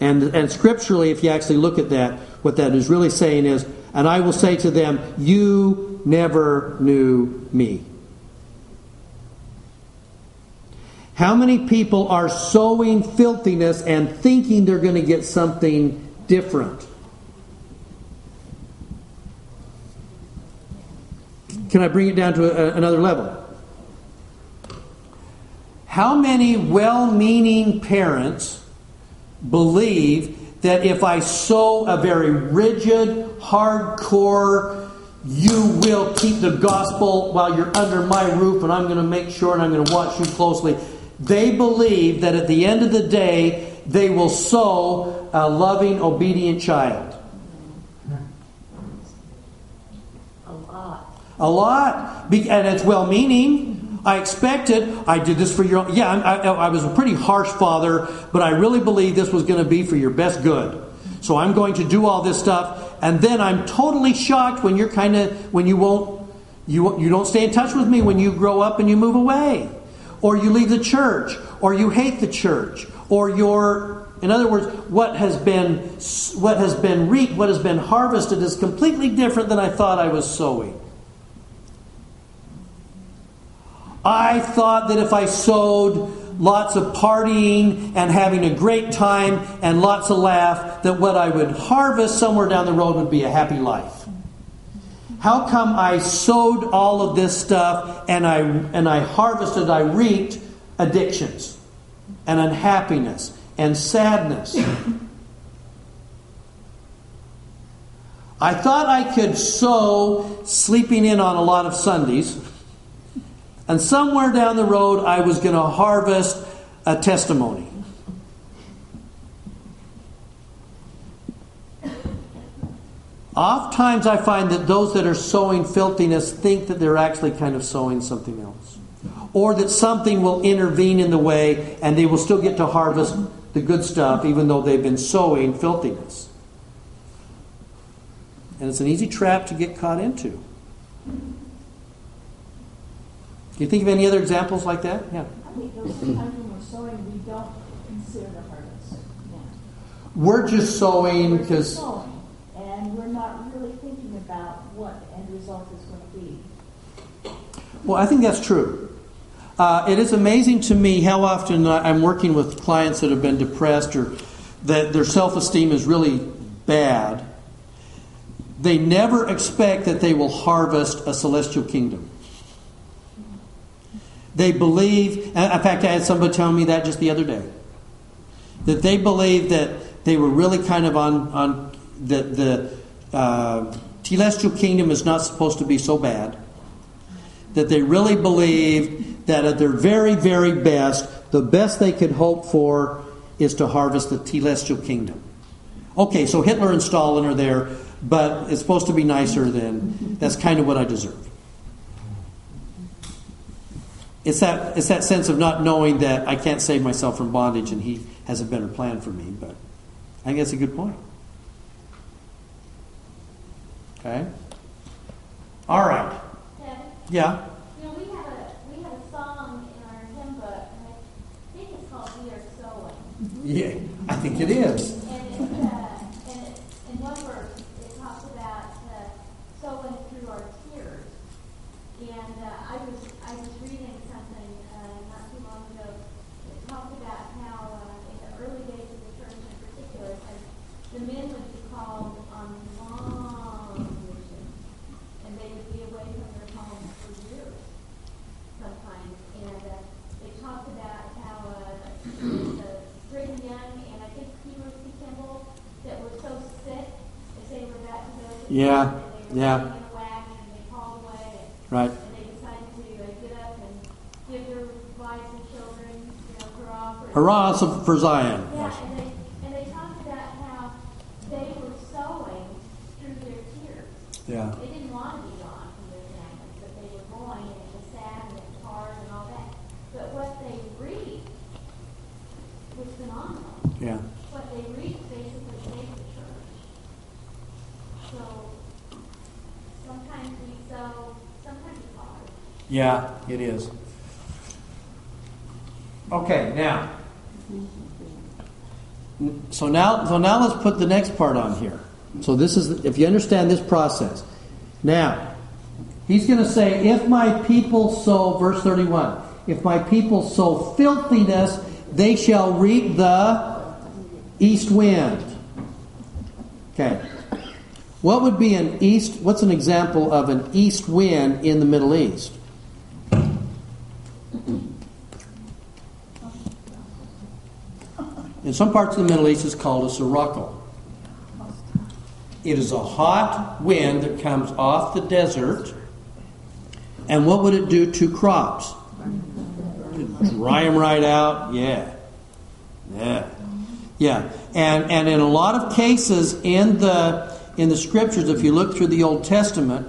And scripturally, if you actually look at that, what that is really saying is, and I will say to them, you never knew me. How many people are sowing filthiness and thinking they're going to get something different? Can I bring it down to another level? How many well-meaning parents believe that if I sow a very rigid, hardcore, you will keep the gospel while you're under my roof and I'm going to make sure and I'm going to watch you closely. They believe that at the end of the day, they will sow a loving, obedient child. A lot. And it's well-meaning. I expected, I did this for your own. Yeah, I was a pretty harsh father, but I really believe this was going to be for your best good. So I'm going to do all this stuff, and then I'm totally shocked when you're you don't stay in touch with me when you grow up and you move away, or you leave the church, or you hate the church, or you're, in other words, what has been reaped, what has been harvested is completely different than I thought I was sowing. I thought that if I sowed lots of partying and having a great time and lots of laugh, that what I would harvest somewhere down the road would be a happy life. How come I sowed all of this stuff and I harvested, I reaped addictions and unhappiness and sadness? I thought I could sow sleeping in on a lot of Sundays. And somewhere down the road, I was going to harvest a testimony. Oftentimes I find that those that are sowing filthiness think that they're actually kind of sowing something else. Or that something will intervene in the way and they will still get to harvest the good stuff even though they've been sowing filthiness. And it's an easy trap to get caught into. Do you think of any other examples like that? Yeah. I think those times when we're sowing, we don't consider the harvest. Yeah. We're just sowing because... And we're not really thinking about what the end result is going to be. Well, I think that's true. It is amazing to me how often I'm working with clients that have been depressed or that their self-esteem is really bad. They never expect that they will harvest a celestial kingdom. They believe, in fact, I had somebody tell me that just the other day, that they believe that they were really kind of on the celestial kingdom is not supposed to be so bad, that they really believed that at their very, very best, the best they could hope for is to harvest the celestial kingdom. Okay, so Hitler and Stalin are there, but it's supposed to be nicer than, that's kind of what I deserve. It's that sense of not knowing that I can't save myself from bondage and he has a better plan for me. But I think that's a good point. Okay? All right. Okay. Yeah? You know, we have a song in our hymn book, and I think it's called We Are Sowing. Yeah, I think it is. And in one verse, it talks about sowing through our tears. And I was reading something not too long ago that talked about how in the early days of the church in particular, the men would be called on long missions, and they would be away from their Yeah, yeah. Right. Hurrah for Zion. Yeah, yes. and they talked about how they were sowing through their tears. Yeah. They didn't want to be gone from their families, but they were going, and it was sad, and it was hard, and all that. But what they reaped was phenomenal. Yeah. What they reaped basically saved the church. So sometimes we sow, sometimes it's hard. Yeah, it is. Okay, now. So now let's put the next part on here. So this is, if you understand this process. Now, he's going to say, if my people sow, verse 31, if my people sow filthiness, they shall reap the east wind. Okay. What would be an east, what's an example of an east wind in the Middle East? In some parts of the Middle East, it's called a sirocco. It is a hot wind that comes off the desert. And what would it do to crops? Dry them right out. Yeah. And in a lot of cases in the scriptures, if you look through the Old Testament,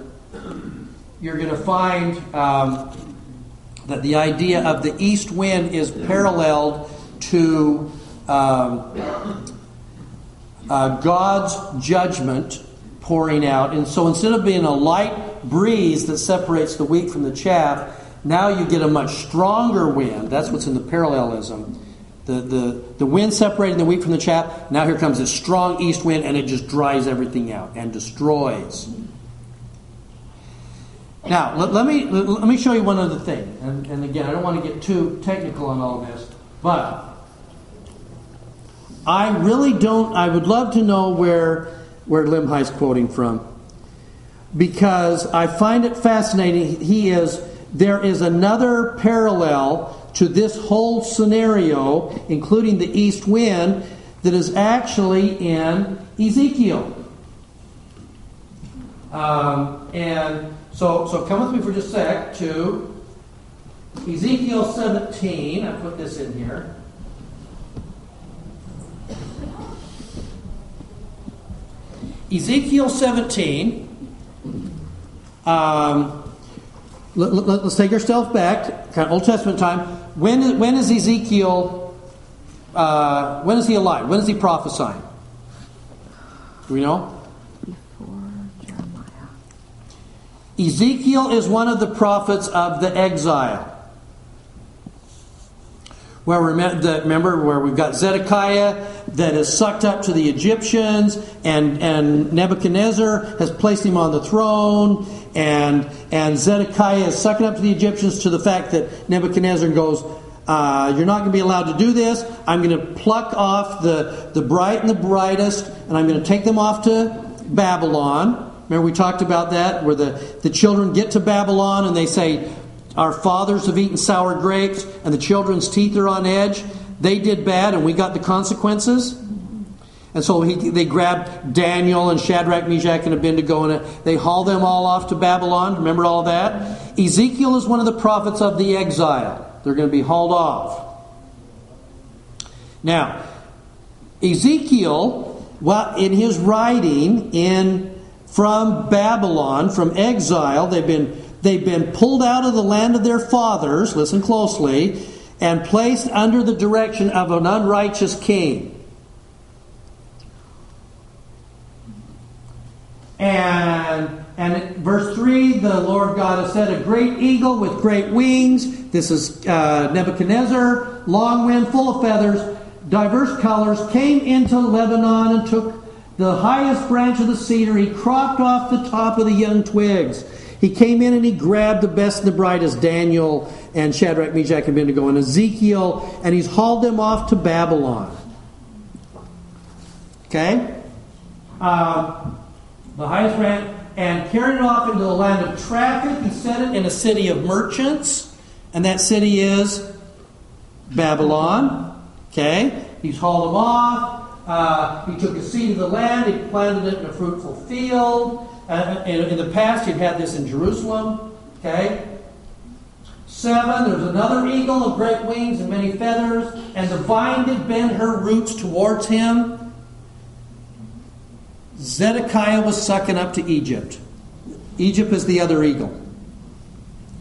you're going to find that the idea of the east wind is paralleled to God's judgment pouring out. And so instead of being a light breeze that separates the wheat from the chaff, now you get a much stronger wind. That's what's in the parallelism. The wind separating the wheat from the chaff, now here comes this strong east wind, and it just dries everything out and destroys. Now, let me show you one other thing. And again, I don't want to get too technical on all this, but I really don't. I would love to know where Limhi's quoting from, because I find it fascinating. There is another parallel to this whole scenario, including the east wind, that is actually in Ezekiel. And so come with me for just a sec to Ezekiel 17. I put this in here. Ezekiel 17. Let's take yourself back, kind of Old Testament time. When is Ezekiel? When is he alive? When is he prophesying? Do we know? Before Jeremiah. Ezekiel is one of the prophets of the exile. Remember where we've got Zedekiah that is sucked up to the Egyptians, and Nebuchadnezzar has placed him on the throne, and Zedekiah is sucking up to the Egyptians to the fact that Nebuchadnezzar goes, you're not going to be allowed to do this. I'm going to pluck off the bright and the brightest, and I'm going to take them off to Babylon. Remember we talked about that, where the children get to Babylon and they say, our fathers have eaten sour grapes, and the children's teeth are on edge. They did bad, and we got the consequences. And so they grabbed Daniel and Shadrach, Meshach, and Abednego, and they haul them all off to Babylon. Remember all that? Ezekiel is one of the prophets of the exile. They're going to be hauled off. Now, Ezekiel, in his writing from Babylon, from exile, they've been pulled out of the land of their fathers, listen closely, and placed under the direction of an unrighteous king. And verse 3, the Lord God has set a great eagle with great wings. This is Nebuchadnezzar, long wind, full of feathers, diverse colors, came into Lebanon and took the highest branch of the cedar. He cropped off the top of the young twigs. He came in and he grabbed the best and the brightest, Daniel and Shadrach, Meshach, and Abednego, and Ezekiel, and he's hauled them off to Babylon. Okay? The highest rank, and carried it off into the land of traffic. He set it in a city of merchants, and that city is Babylon. Okay? He's hauled them off. He took a seed of the land. He planted it in a fruitful field. In the past, you've had this in Jerusalem. Okay. 7, there's another eagle of great wings and many feathers, and the vine did bend her roots towards him. Zedekiah was sucking up to Egypt. Egypt is the other eagle.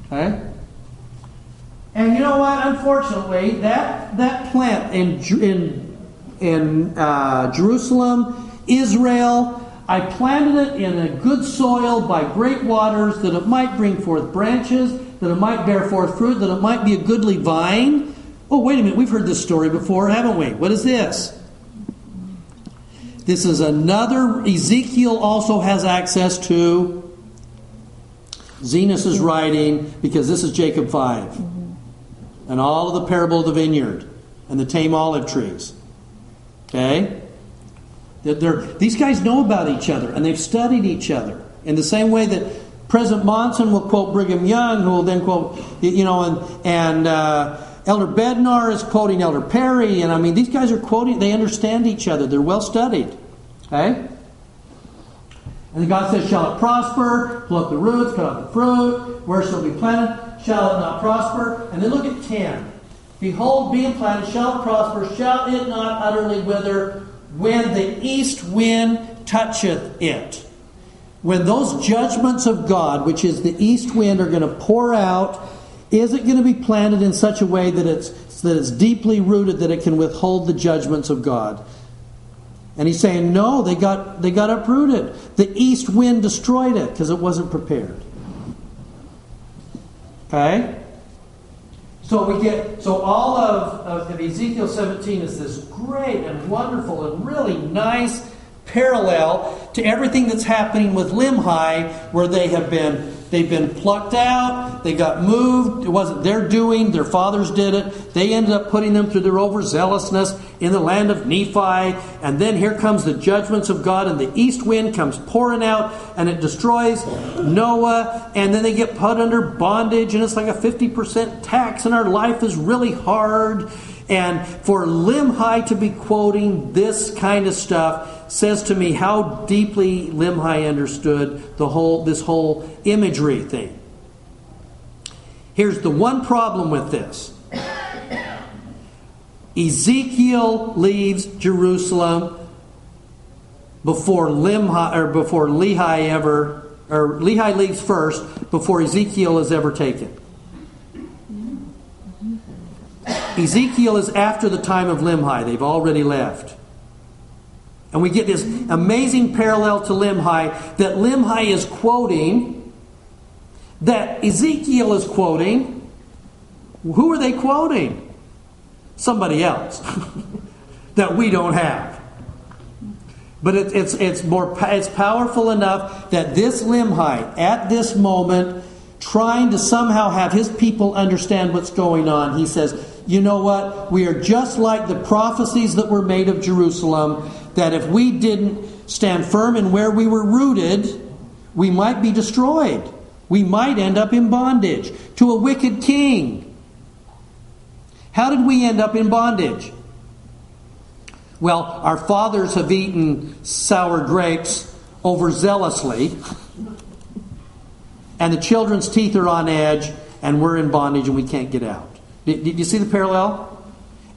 Okay? And you know what? Unfortunately, that plant in Jerusalem, Israel, I planted it in a good soil by great waters, that it might bring forth branches, that it might bear forth fruit, that it might be a goodly vine. Oh, wait a minute. We've heard this story before, haven't we? What is this? This is another. Ezekiel also has access to Zenos' writing, because this is Jacob 5. Mm-hmm. And all of the parable of the vineyard and the tame olive trees. Okay? These guys know about each other, and they've studied each other. In the same way that President Monson will quote Brigham Young, who will then quote, Elder Bednar is quoting Elder Perry. And I mean, these guys are quoting, they understand each other. They're well studied. Okay? And God says, shall it prosper? Pull up the roots, cut off the fruit. Where shall it be planted? Shall it not prosper? And then look at 10. Behold, being planted, shall it prosper? Shall it not utterly wither? When the east wind toucheth it. When those judgments of God, which is the east wind, are going to pour out, is it going to be planted in such a way that it's deeply rooted, that it can withhold the judgments of God? And he's saying, no, they got uprooted. The east wind destroyed it because it wasn't prepared. Okay? So all of Ezekiel 17 is this great and wonderful and really nice parallel to everything that's happening with Limhi, where they've been plucked out, they got moved. It wasn't their doing, their fathers did it. They ended up putting them through their overzealousness in the land of Nephi, and then here comes the judgments of God, and the east wind comes pouring out, and it destroys Noah, and then they get put under bondage, and it's like a 50% tax, and our life is really hard. And for Limhi to be quoting this kind of stuff says to me how deeply Limhi understood this whole imagery thing. Here's the one problem with this. Ezekiel leaves Jerusalem before Lehi ever, or Lehi leaves first before Ezekiel is ever taken. Ezekiel is after the time of Limhi. They've already left. And we get this amazing parallel to Limhi, that Limhi is quoting, that Ezekiel is quoting. Who are they quoting? Somebody else that we don't have. But it's powerful enough that this Limhi at this moment, trying to somehow have his people understand what's going on, he says, you know what? We are just like the prophecies that were made of Jerusalem, that if we didn't stand firm in where we were rooted, we might be destroyed. We might end up in bondage to a wicked king. How did we end up in bondage? Well, our fathers have eaten sour grapes overzealously, and the children's teeth are on edge, and we're in bondage and we can't get out. Did you see the parallel?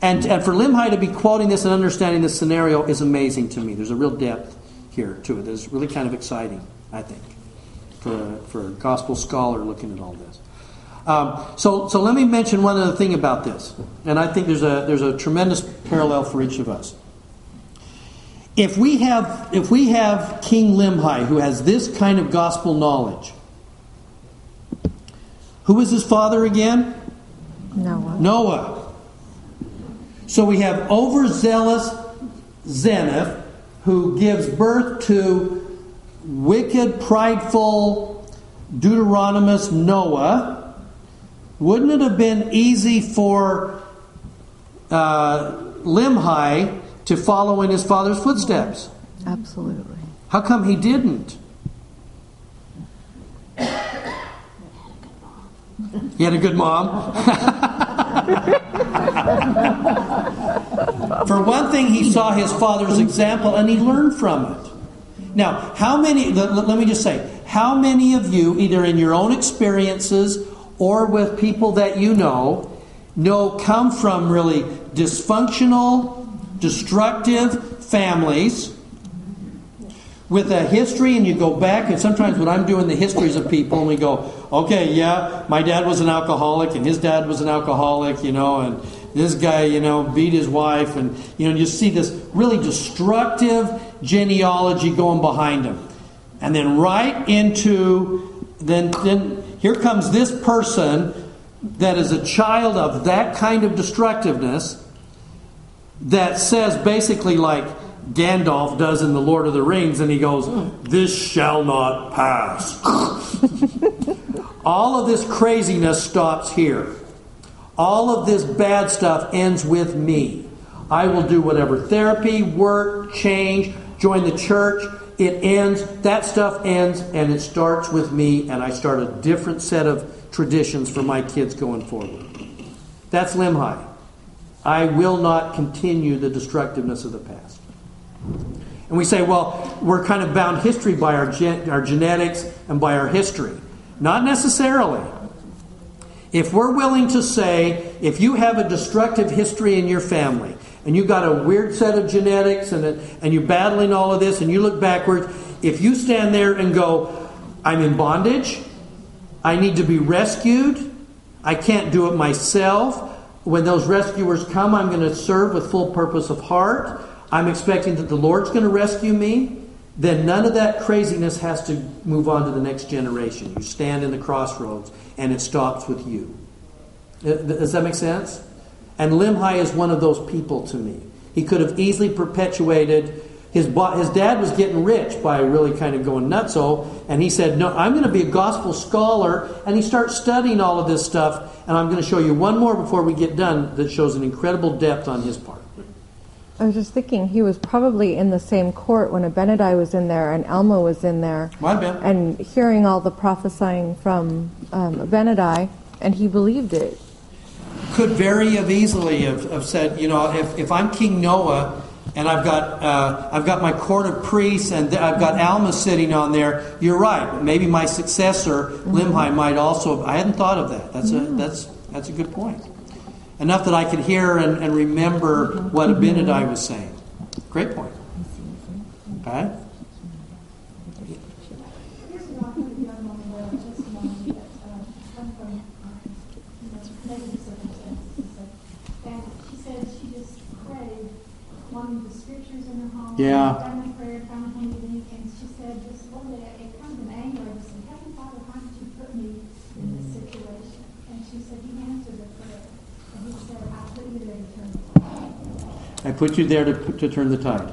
And for Limhi to be quoting this and understanding this scenario is amazing to me. There's a real depth here to it that's really kind of exciting, I think, for a gospel scholar looking at all this. So let me mention one other thing about this. And I think there's a tremendous parallel for each of us. If we have King Limhi, who has this kind of gospel knowledge, who is his father again? Noah. So we have overzealous Zeniff, who gives birth to wicked, prideful, Deuteronomist Noah. Wouldn't it have been easy for Limhi to follow in his father's footsteps? Absolutely. How come he didn't? He had a good mom. For one thing, he saw his father's example and he learned from it. Now, let me just say, how many of you, either in your own experiences or with people that you know come from really dysfunctional, destructive families with a history, and you go back, and sometimes when I'm doing the histories of people, and we go, okay, yeah, my dad was an alcoholic, and his dad was an alcoholic, and this guy, beat his wife, and, you see this really destructive genealogy going behind him. And then right into, then here comes this person that is a child of that kind of destructiveness that says basically like Gandalf does in The Lord of the Rings, and he goes, "This shall not pass." All of this craziness stops here. All of this bad stuff ends with me. I will do whatever therapy, work, change, join the church. It ends, that stuff ends, and it starts with me, and I start a different set of traditions for my kids going forward. That's Limhi. I will not continue the destructiveness of the past. And we say, well, we're kind of bound history by our genetics and by our history. Not necessarily. If we're willing to say, if you have a destructive history in your family, and you got a weird set of genetics, and you're battling all of this, and you look backwards, if you stand there and go, I'm in bondage, I need to be rescued, I can't do it myself, when those rescuers come, I'm going to serve with full purpose of heart, I'm expecting that the Lord's going to rescue me, then none of that craziness has to move on to the next generation. You stand in the crossroads, and it stops with you. Does that make sense? And Limhi is one of those people to me. He could have easily perpetuated. His dad was getting rich by really kind of going nutso, and he said, no, I'm going to be a gospel scholar, and he starts studying all of this stuff, and I'm going to show you one more before we get done that shows an incredible depth on his part. I was just thinking, he was probably in the same court when Abinadi was in there and Alma was in there. Might have been. And hearing all the prophesying from Abinadi, and he believed it. Could very have easily have said, if I'm King Noah and I've got my court of priests and I've got Alma sitting on there, you're right. Maybe my successor Limhi might also. I hadn't thought of that. That's a good point. Enough that I could hear and remember what Abinadi was saying. Great point. Okay. Yeah. I put you there to turn the tide.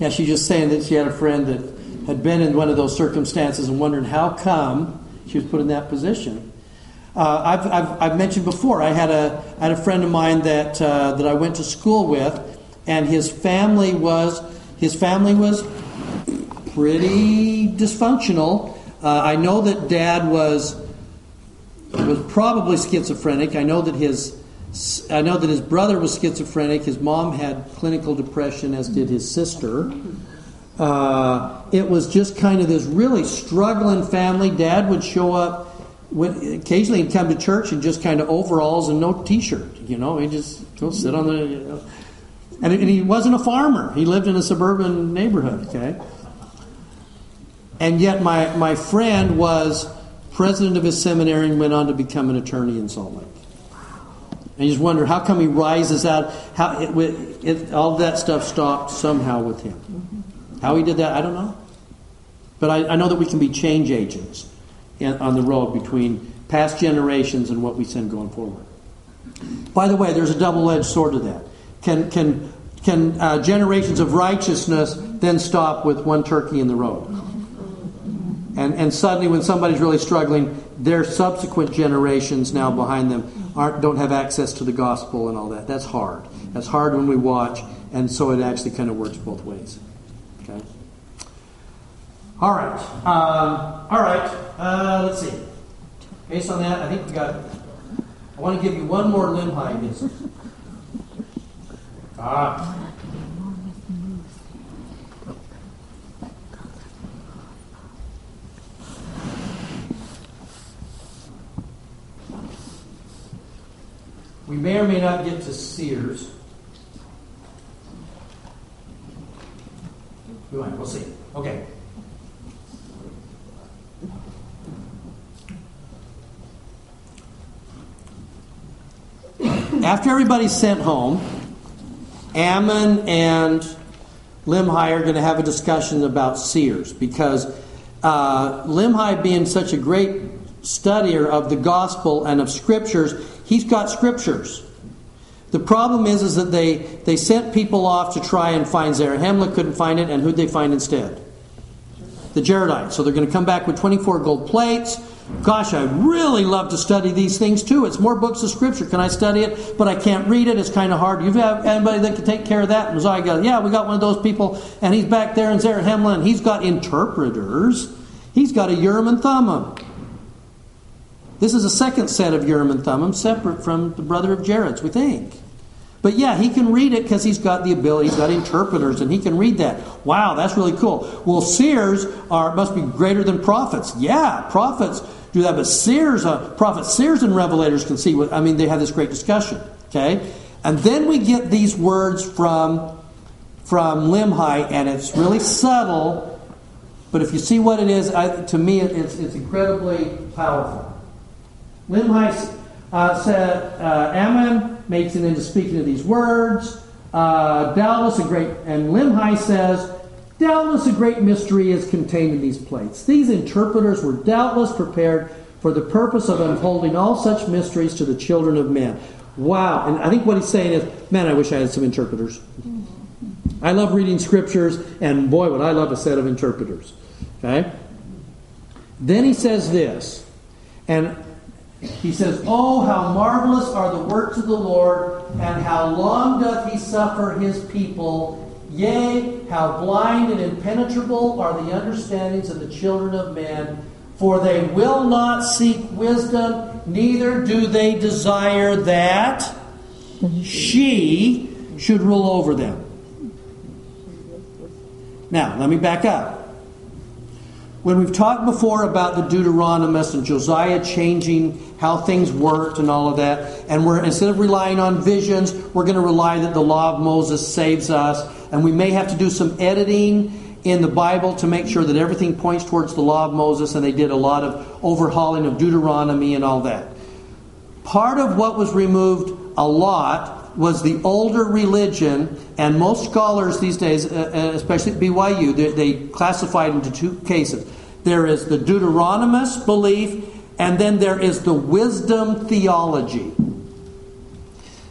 Yeah, she's just saying that she had a friend that had been in one of those circumstances and wondered how come she was put in that position. I've mentioned before, I had a friend of mine that I went to school with. And his family was pretty dysfunctional. I know that Dad was probably schizophrenic. I know that his brother was schizophrenic. His mom had clinical depression, as did his sister. It was just kind of this really struggling family. Dad would show up occasionally. He'd come to church in just kind of overalls and no T-shirt. He'd just go sit on the. And he wasn't a farmer. He lived in a suburban neighborhood, okay? And yet my friend was president of his seminary and went on to become an attorney in Salt Lake. And you just wonder how come he rises out, how all that stuff stopped somehow with him. How he did that, I don't know. But I know that we can be change agents on the road between past generations and what we send going forward. By the way, there's a double-edged sword to that. Can generations of righteousness then stop with one turkey in the road? And suddenly when somebody's really struggling, their subsequent generations now behind them don't have access to the gospel and all that. That's hard. That's hard when we watch, and so it actually kind of works both ways. Okay. All right. Let's see. Based on that, I think we got it. I want to give you one more Limhi visit. Ah. We may or may not get to Sears. We might. We'll see. Okay. After everybody's sent home, Ammon and Limhi are going to have a discussion about seers, because Limhi, being such a great studier of the gospel and of scriptures, he's got scriptures. The problem is that they sent people off to try and find Zarahemla, couldn't find it, and who'd they find instead? The Jaredites. So they're going to come back with 24 gold plates. Gosh, I really love to study these things too. It's more books of scripture. Can I study it? But I can't read it. It's kind of hard. You have anybody that can take care of that? Mosiah goes, yeah, we got one of those people, and he's back there in Zarahemla, and he's got interpreters. He's got a Urim and Thummim. This is a second set of Urim and Thummim, separate from the brother of Jared's, we think. But yeah, he can read it because he's got the ability. He's got interpreters, and he can read that. Wow, that's really cool. Well, seers must be greater than prophets. Yeah, prophets do that, but seers, prophets, seers, and revelators can see. They have this great discussion. Okay, and then we get these words from Limhi, and it's really subtle. But if you see what it is, to me, it's incredibly powerful. Limhi said, Ammon makes it into speaking of these words. Limhi says, doubtless a great mystery is contained in these plates. These interpreters were doubtless prepared for the purpose of unfolding all such mysteries to the children of men. Wow. And I think what he's saying is, man, I wish I had some interpreters. I love reading scriptures, and boy, would I love a set of interpreters. Okay? Then he says this, and he says, oh, how marvelous are the works of the Lord, and how long doth he suffer his people. Yea, how blind and impenetrable are the understandings of the children of men, for they will not seek wisdom, neither do they desire that she should rule over them. Now, let me back up. When we've talked before about the Deuteronomist and Josiah changing how things worked and all of that, and we're, instead of relying on visions, we're going to rely that the law of Moses saves us, and we may have to do some editing in the Bible to make sure that everything points towards the law of Moses, and they did a lot of overhauling of Deuteronomy and all that. Part of what was removed a lot was the older religion. And most scholars these days, especially at BYU, they classify it into two cases. There is the Deuteronomist belief, and then there is the wisdom theology.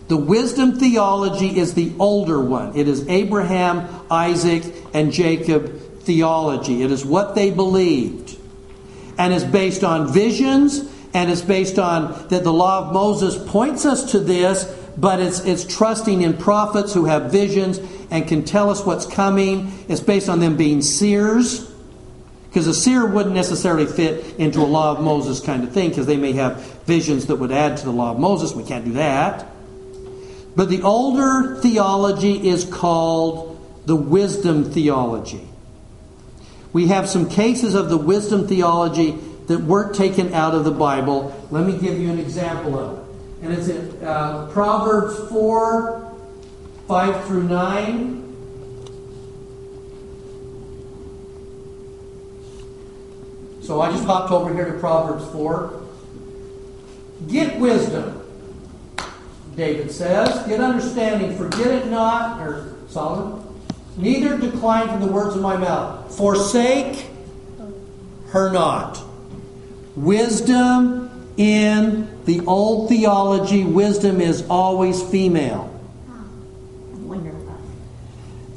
The wisdom theology is the older one. It is Abraham, Isaac, and Jacob theology. It is what they believed. And it's based on visions, and it's based on that the law of Moses points us to this, but it's trusting in prophets who have visions and can tell us what's coming. It's based on them being seers, because a seer wouldn't necessarily fit into a law of Moses kind of thing, because they may have visions that would add to the law of Moses. We can't do that. But the older theology is called the wisdom theology. We have some cases of the wisdom theology that weren't taken out of the Bible. Let me give you an example of it. And it's in Proverbs 4, 5 through 9. So I just hopped over here to Proverbs 4. Get wisdom, David says. Get understanding. Forget it not, or Solomon. Neither decline from the words of my mouth. Forsake her not. Wisdom. In the old theology, wisdom is always female. I wonder about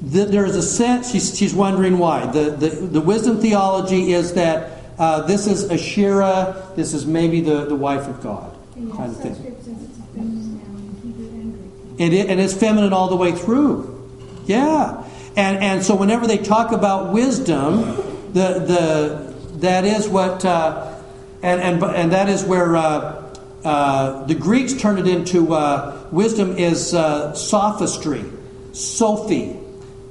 that. There's a sense, she's wondering why. The wisdom theology is that this is Asherah, this is maybe the wife of God. Kind of thing. And it's feminine all the way through. Yeah. And so whenever they talk about wisdom, that is what... And that is where the Greeks turned it into wisdom is sophistry. Sophie.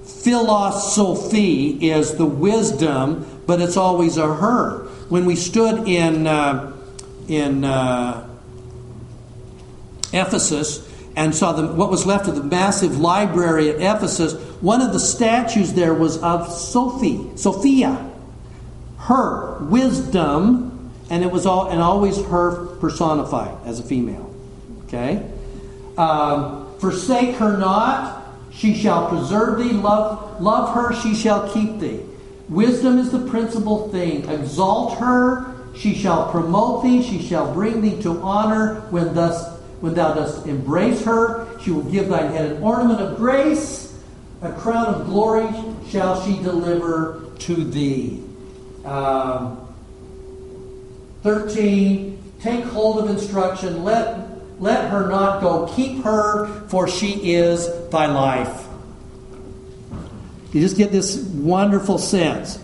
Philosophy is the wisdom, but it's always a her. When we stood in Ephesus and saw what was left of the massive library at Ephesus, one of the statues there was of Sophia, her wisdom, and it was always her personified as a female. Okay, forsake her not. She shall preserve thee. Love her. She shall keep thee. Wisdom is the principal thing. Exalt her. She shall promote thee. She shall bring thee to honor. When thou dost embrace her, she will give thine head an ornament of grace. A crown of glory shall she deliver to thee. 13. Take hold of instruction. Let her not go. Keep her, for she is thy life. You just get this wonderful sense.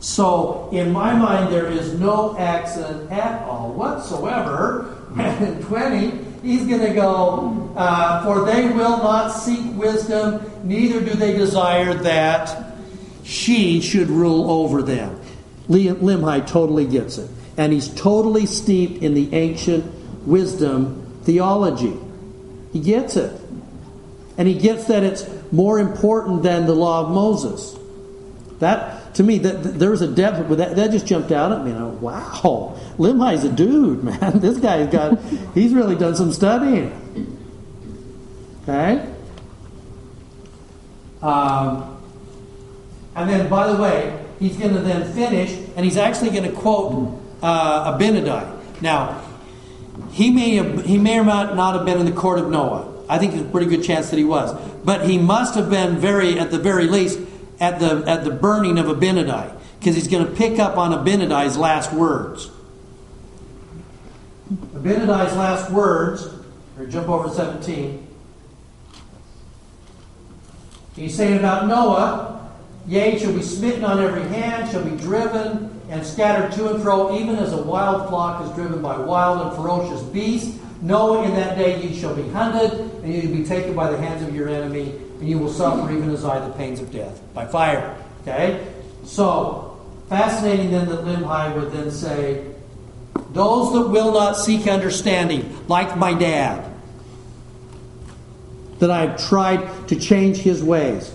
So, in my mind, there is no accident at all whatsoever. And in 20, he's going to go, for they will not seek wisdom, neither do they desire that she should rule over them. Limhi totally gets it. And he's totally steeped in the ancient wisdom theology. He gets it. And he gets that it's more important than the law of Moses. That, to me, there was a depth, but that just jumped out at me. And I went, wow, Limhi's a dude, man. This guy's got, he's really done some studying. Okay? And then, by the way, he's going to then finish, and he's actually going to quote Abinadi. Now, He may or not have been in the court of Noah. I think there's a pretty good chance that he was. But he must have been at the very least, at the burning of Abinadi. Because he's going to pick up on Abinadi's last words. Abinadi's last words, or jump over to 17. He's saying about Noah, yea, shall be smitten on every hand, shall be driven and scattered to and fro, even as a wild flock is driven by wild and ferocious beasts. Noah, in that day ye shall be hunted, and ye shall be taken by the hands of your enemy, and you will suffer, even as I, the pains of death, by fire. Okay? So, fascinating then that Limhi would then say, those that will not seek understanding, like my dad, that I have tried to change his ways,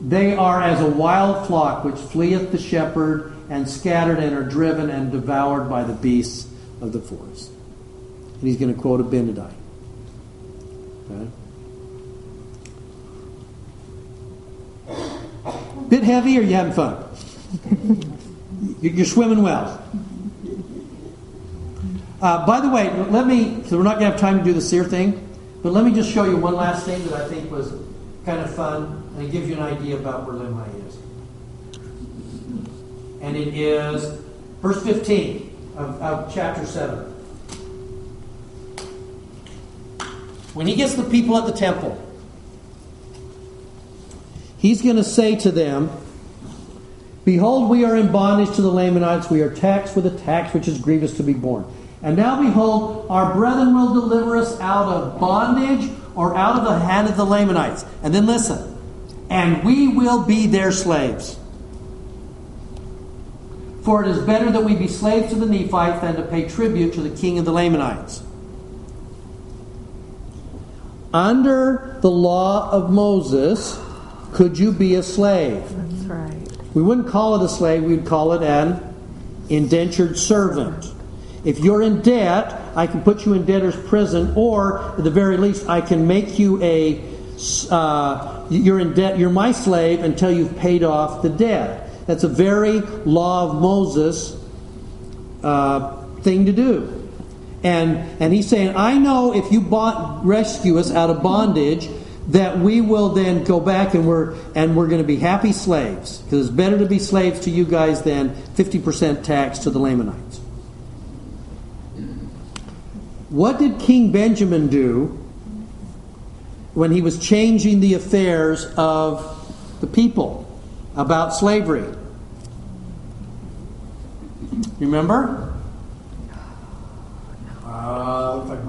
they are as a wild flock which fleeth the shepherd, and scattered and are driven and devoured by the beasts of the forest. And he's going to quote Abinadi. Okay. Bit heavy, or you having fun? You're swimming well. By the way, because we're not going to have time to do the seer thing, but let me just show you one last thing that I think was kind of fun, and it gives you an idea about where Limhi is. And it is verse 15 of chapter 7. When he gets the people at the temple, he's going to say to them, behold, we are in bondage to the Lamanites. We are taxed with a tax which is grievous to be borne. And now, behold, our brethren will deliver us out of bondage, or out of the hand of the Lamanites. And then listen. And we will be their slaves. For it is better that we be slaves to the Nephites than to pay tribute to the king of the Lamanites. Under the law of Moses, could you be a slave? That's right. We wouldn't call it a slave. We would call it an indentured servant. If you're in debt, I can put you in debtor's prison, or at the very least, I can make you you're in debt, you're my slave until you've paid off the debt. That's a very law of Moses thing to do. And he's saying, I know if you rescue us out of bondage, that we will then go back and we're going to be happy slaves. Because it's better to be slaves to you guys than 50% tax to the Lamanites. What did King Benjamin do when he was changing the affairs of the people about slavery? You remember? Looks like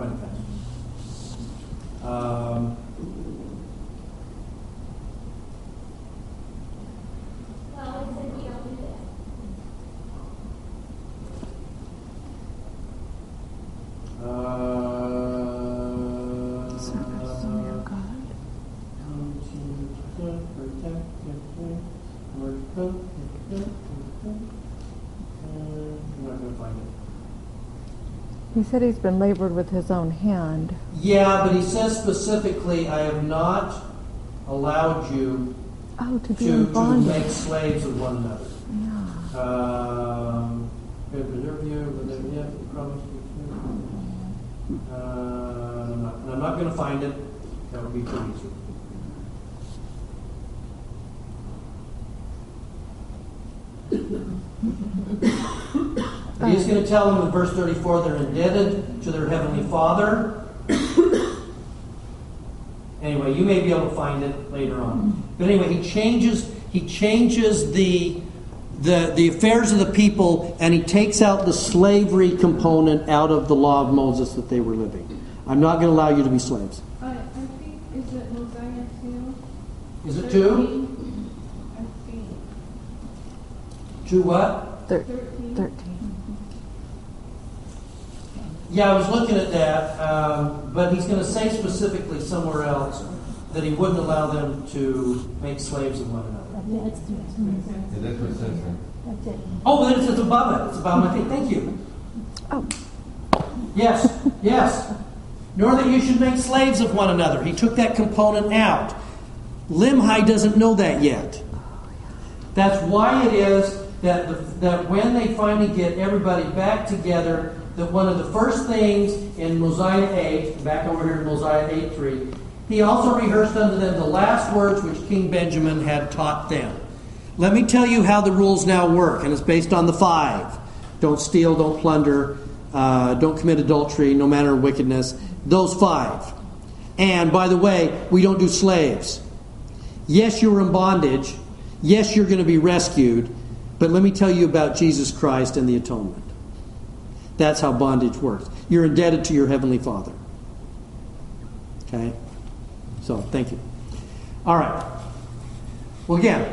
He said he's been labored with his own hand. Yeah, but he says specifically, I have not allowed you to make slaves of one another. Yeah. I'm not going to find it. That would be too easy. But he's going to tell them in verse 34 they're indebted to their heavenly Father. Anyway, you may be able to find it later on. But anyway, he changes the affairs of the people, and he takes out the slavery component out of the law of Moses that they were living. I'm not going to allow you to be slaves. I think, is it Mosiah 2? Is it 2? I think. 2 what? 13. Yeah, I was looking at that, but he's going to say specifically somewhere else that he wouldn't allow them to make slaves of one another. Yeah, that's what it says. That's it. Oh, then it's above it. It's above my feet. Thank you. Oh. Yes, yes. Nor that you should make slaves of one another. He took that component out. Limhi doesn't know that yet. That's why it is that that when they finally get everybody back together, that one of the first things in Mosiah 8, back over here in Mosiah 8:3. He also rehearsed unto them the last words which King Benjamin had taught them. Let me tell you how the rules now work, and it's based on the 5. Don't steal, don't plunder, don't commit adultery, no manner of wickedness. Those 5. And, by the way, we don't do slaves. Yes, you're in bondage. Yes, you're going to be rescued. But let me tell you about Jesus Christ and the atonement. That's how bondage works. You're indebted to your Heavenly Father. Okay? So, thank you. All right. Well, again,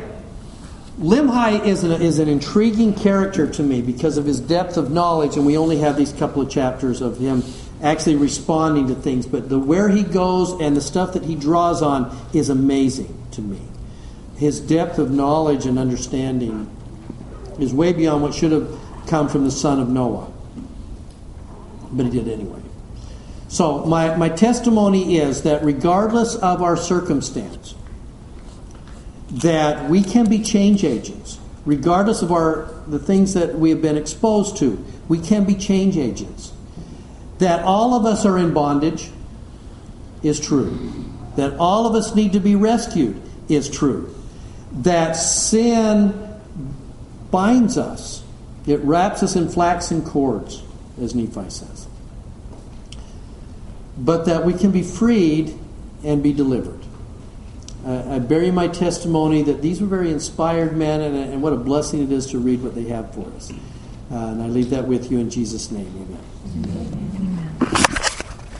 Limhi is an intriguing character to me because of his depth of knowledge, and we only have these couple of chapters of him actually responding to things. But where he goes and the stuff that he draws on is amazing to me. His depth of knowledge and understanding is way beyond what should have come from the son of Noah. But he did anyway. So my testimony is that regardless of our circumstance, that we can be change agents. Regardless of the things that we have been exposed to, we can be change agents. That all of us are in bondage is true. That all of us need to be rescued is true. That sin binds us. It wraps us in flaxen cords, as Nephi says. But that we can be freed and be delivered. I bury my testimony that these were very inspired men, and what a blessing it is to read what they have for us. And I leave that with you in Jesus' name. Amen. Amen.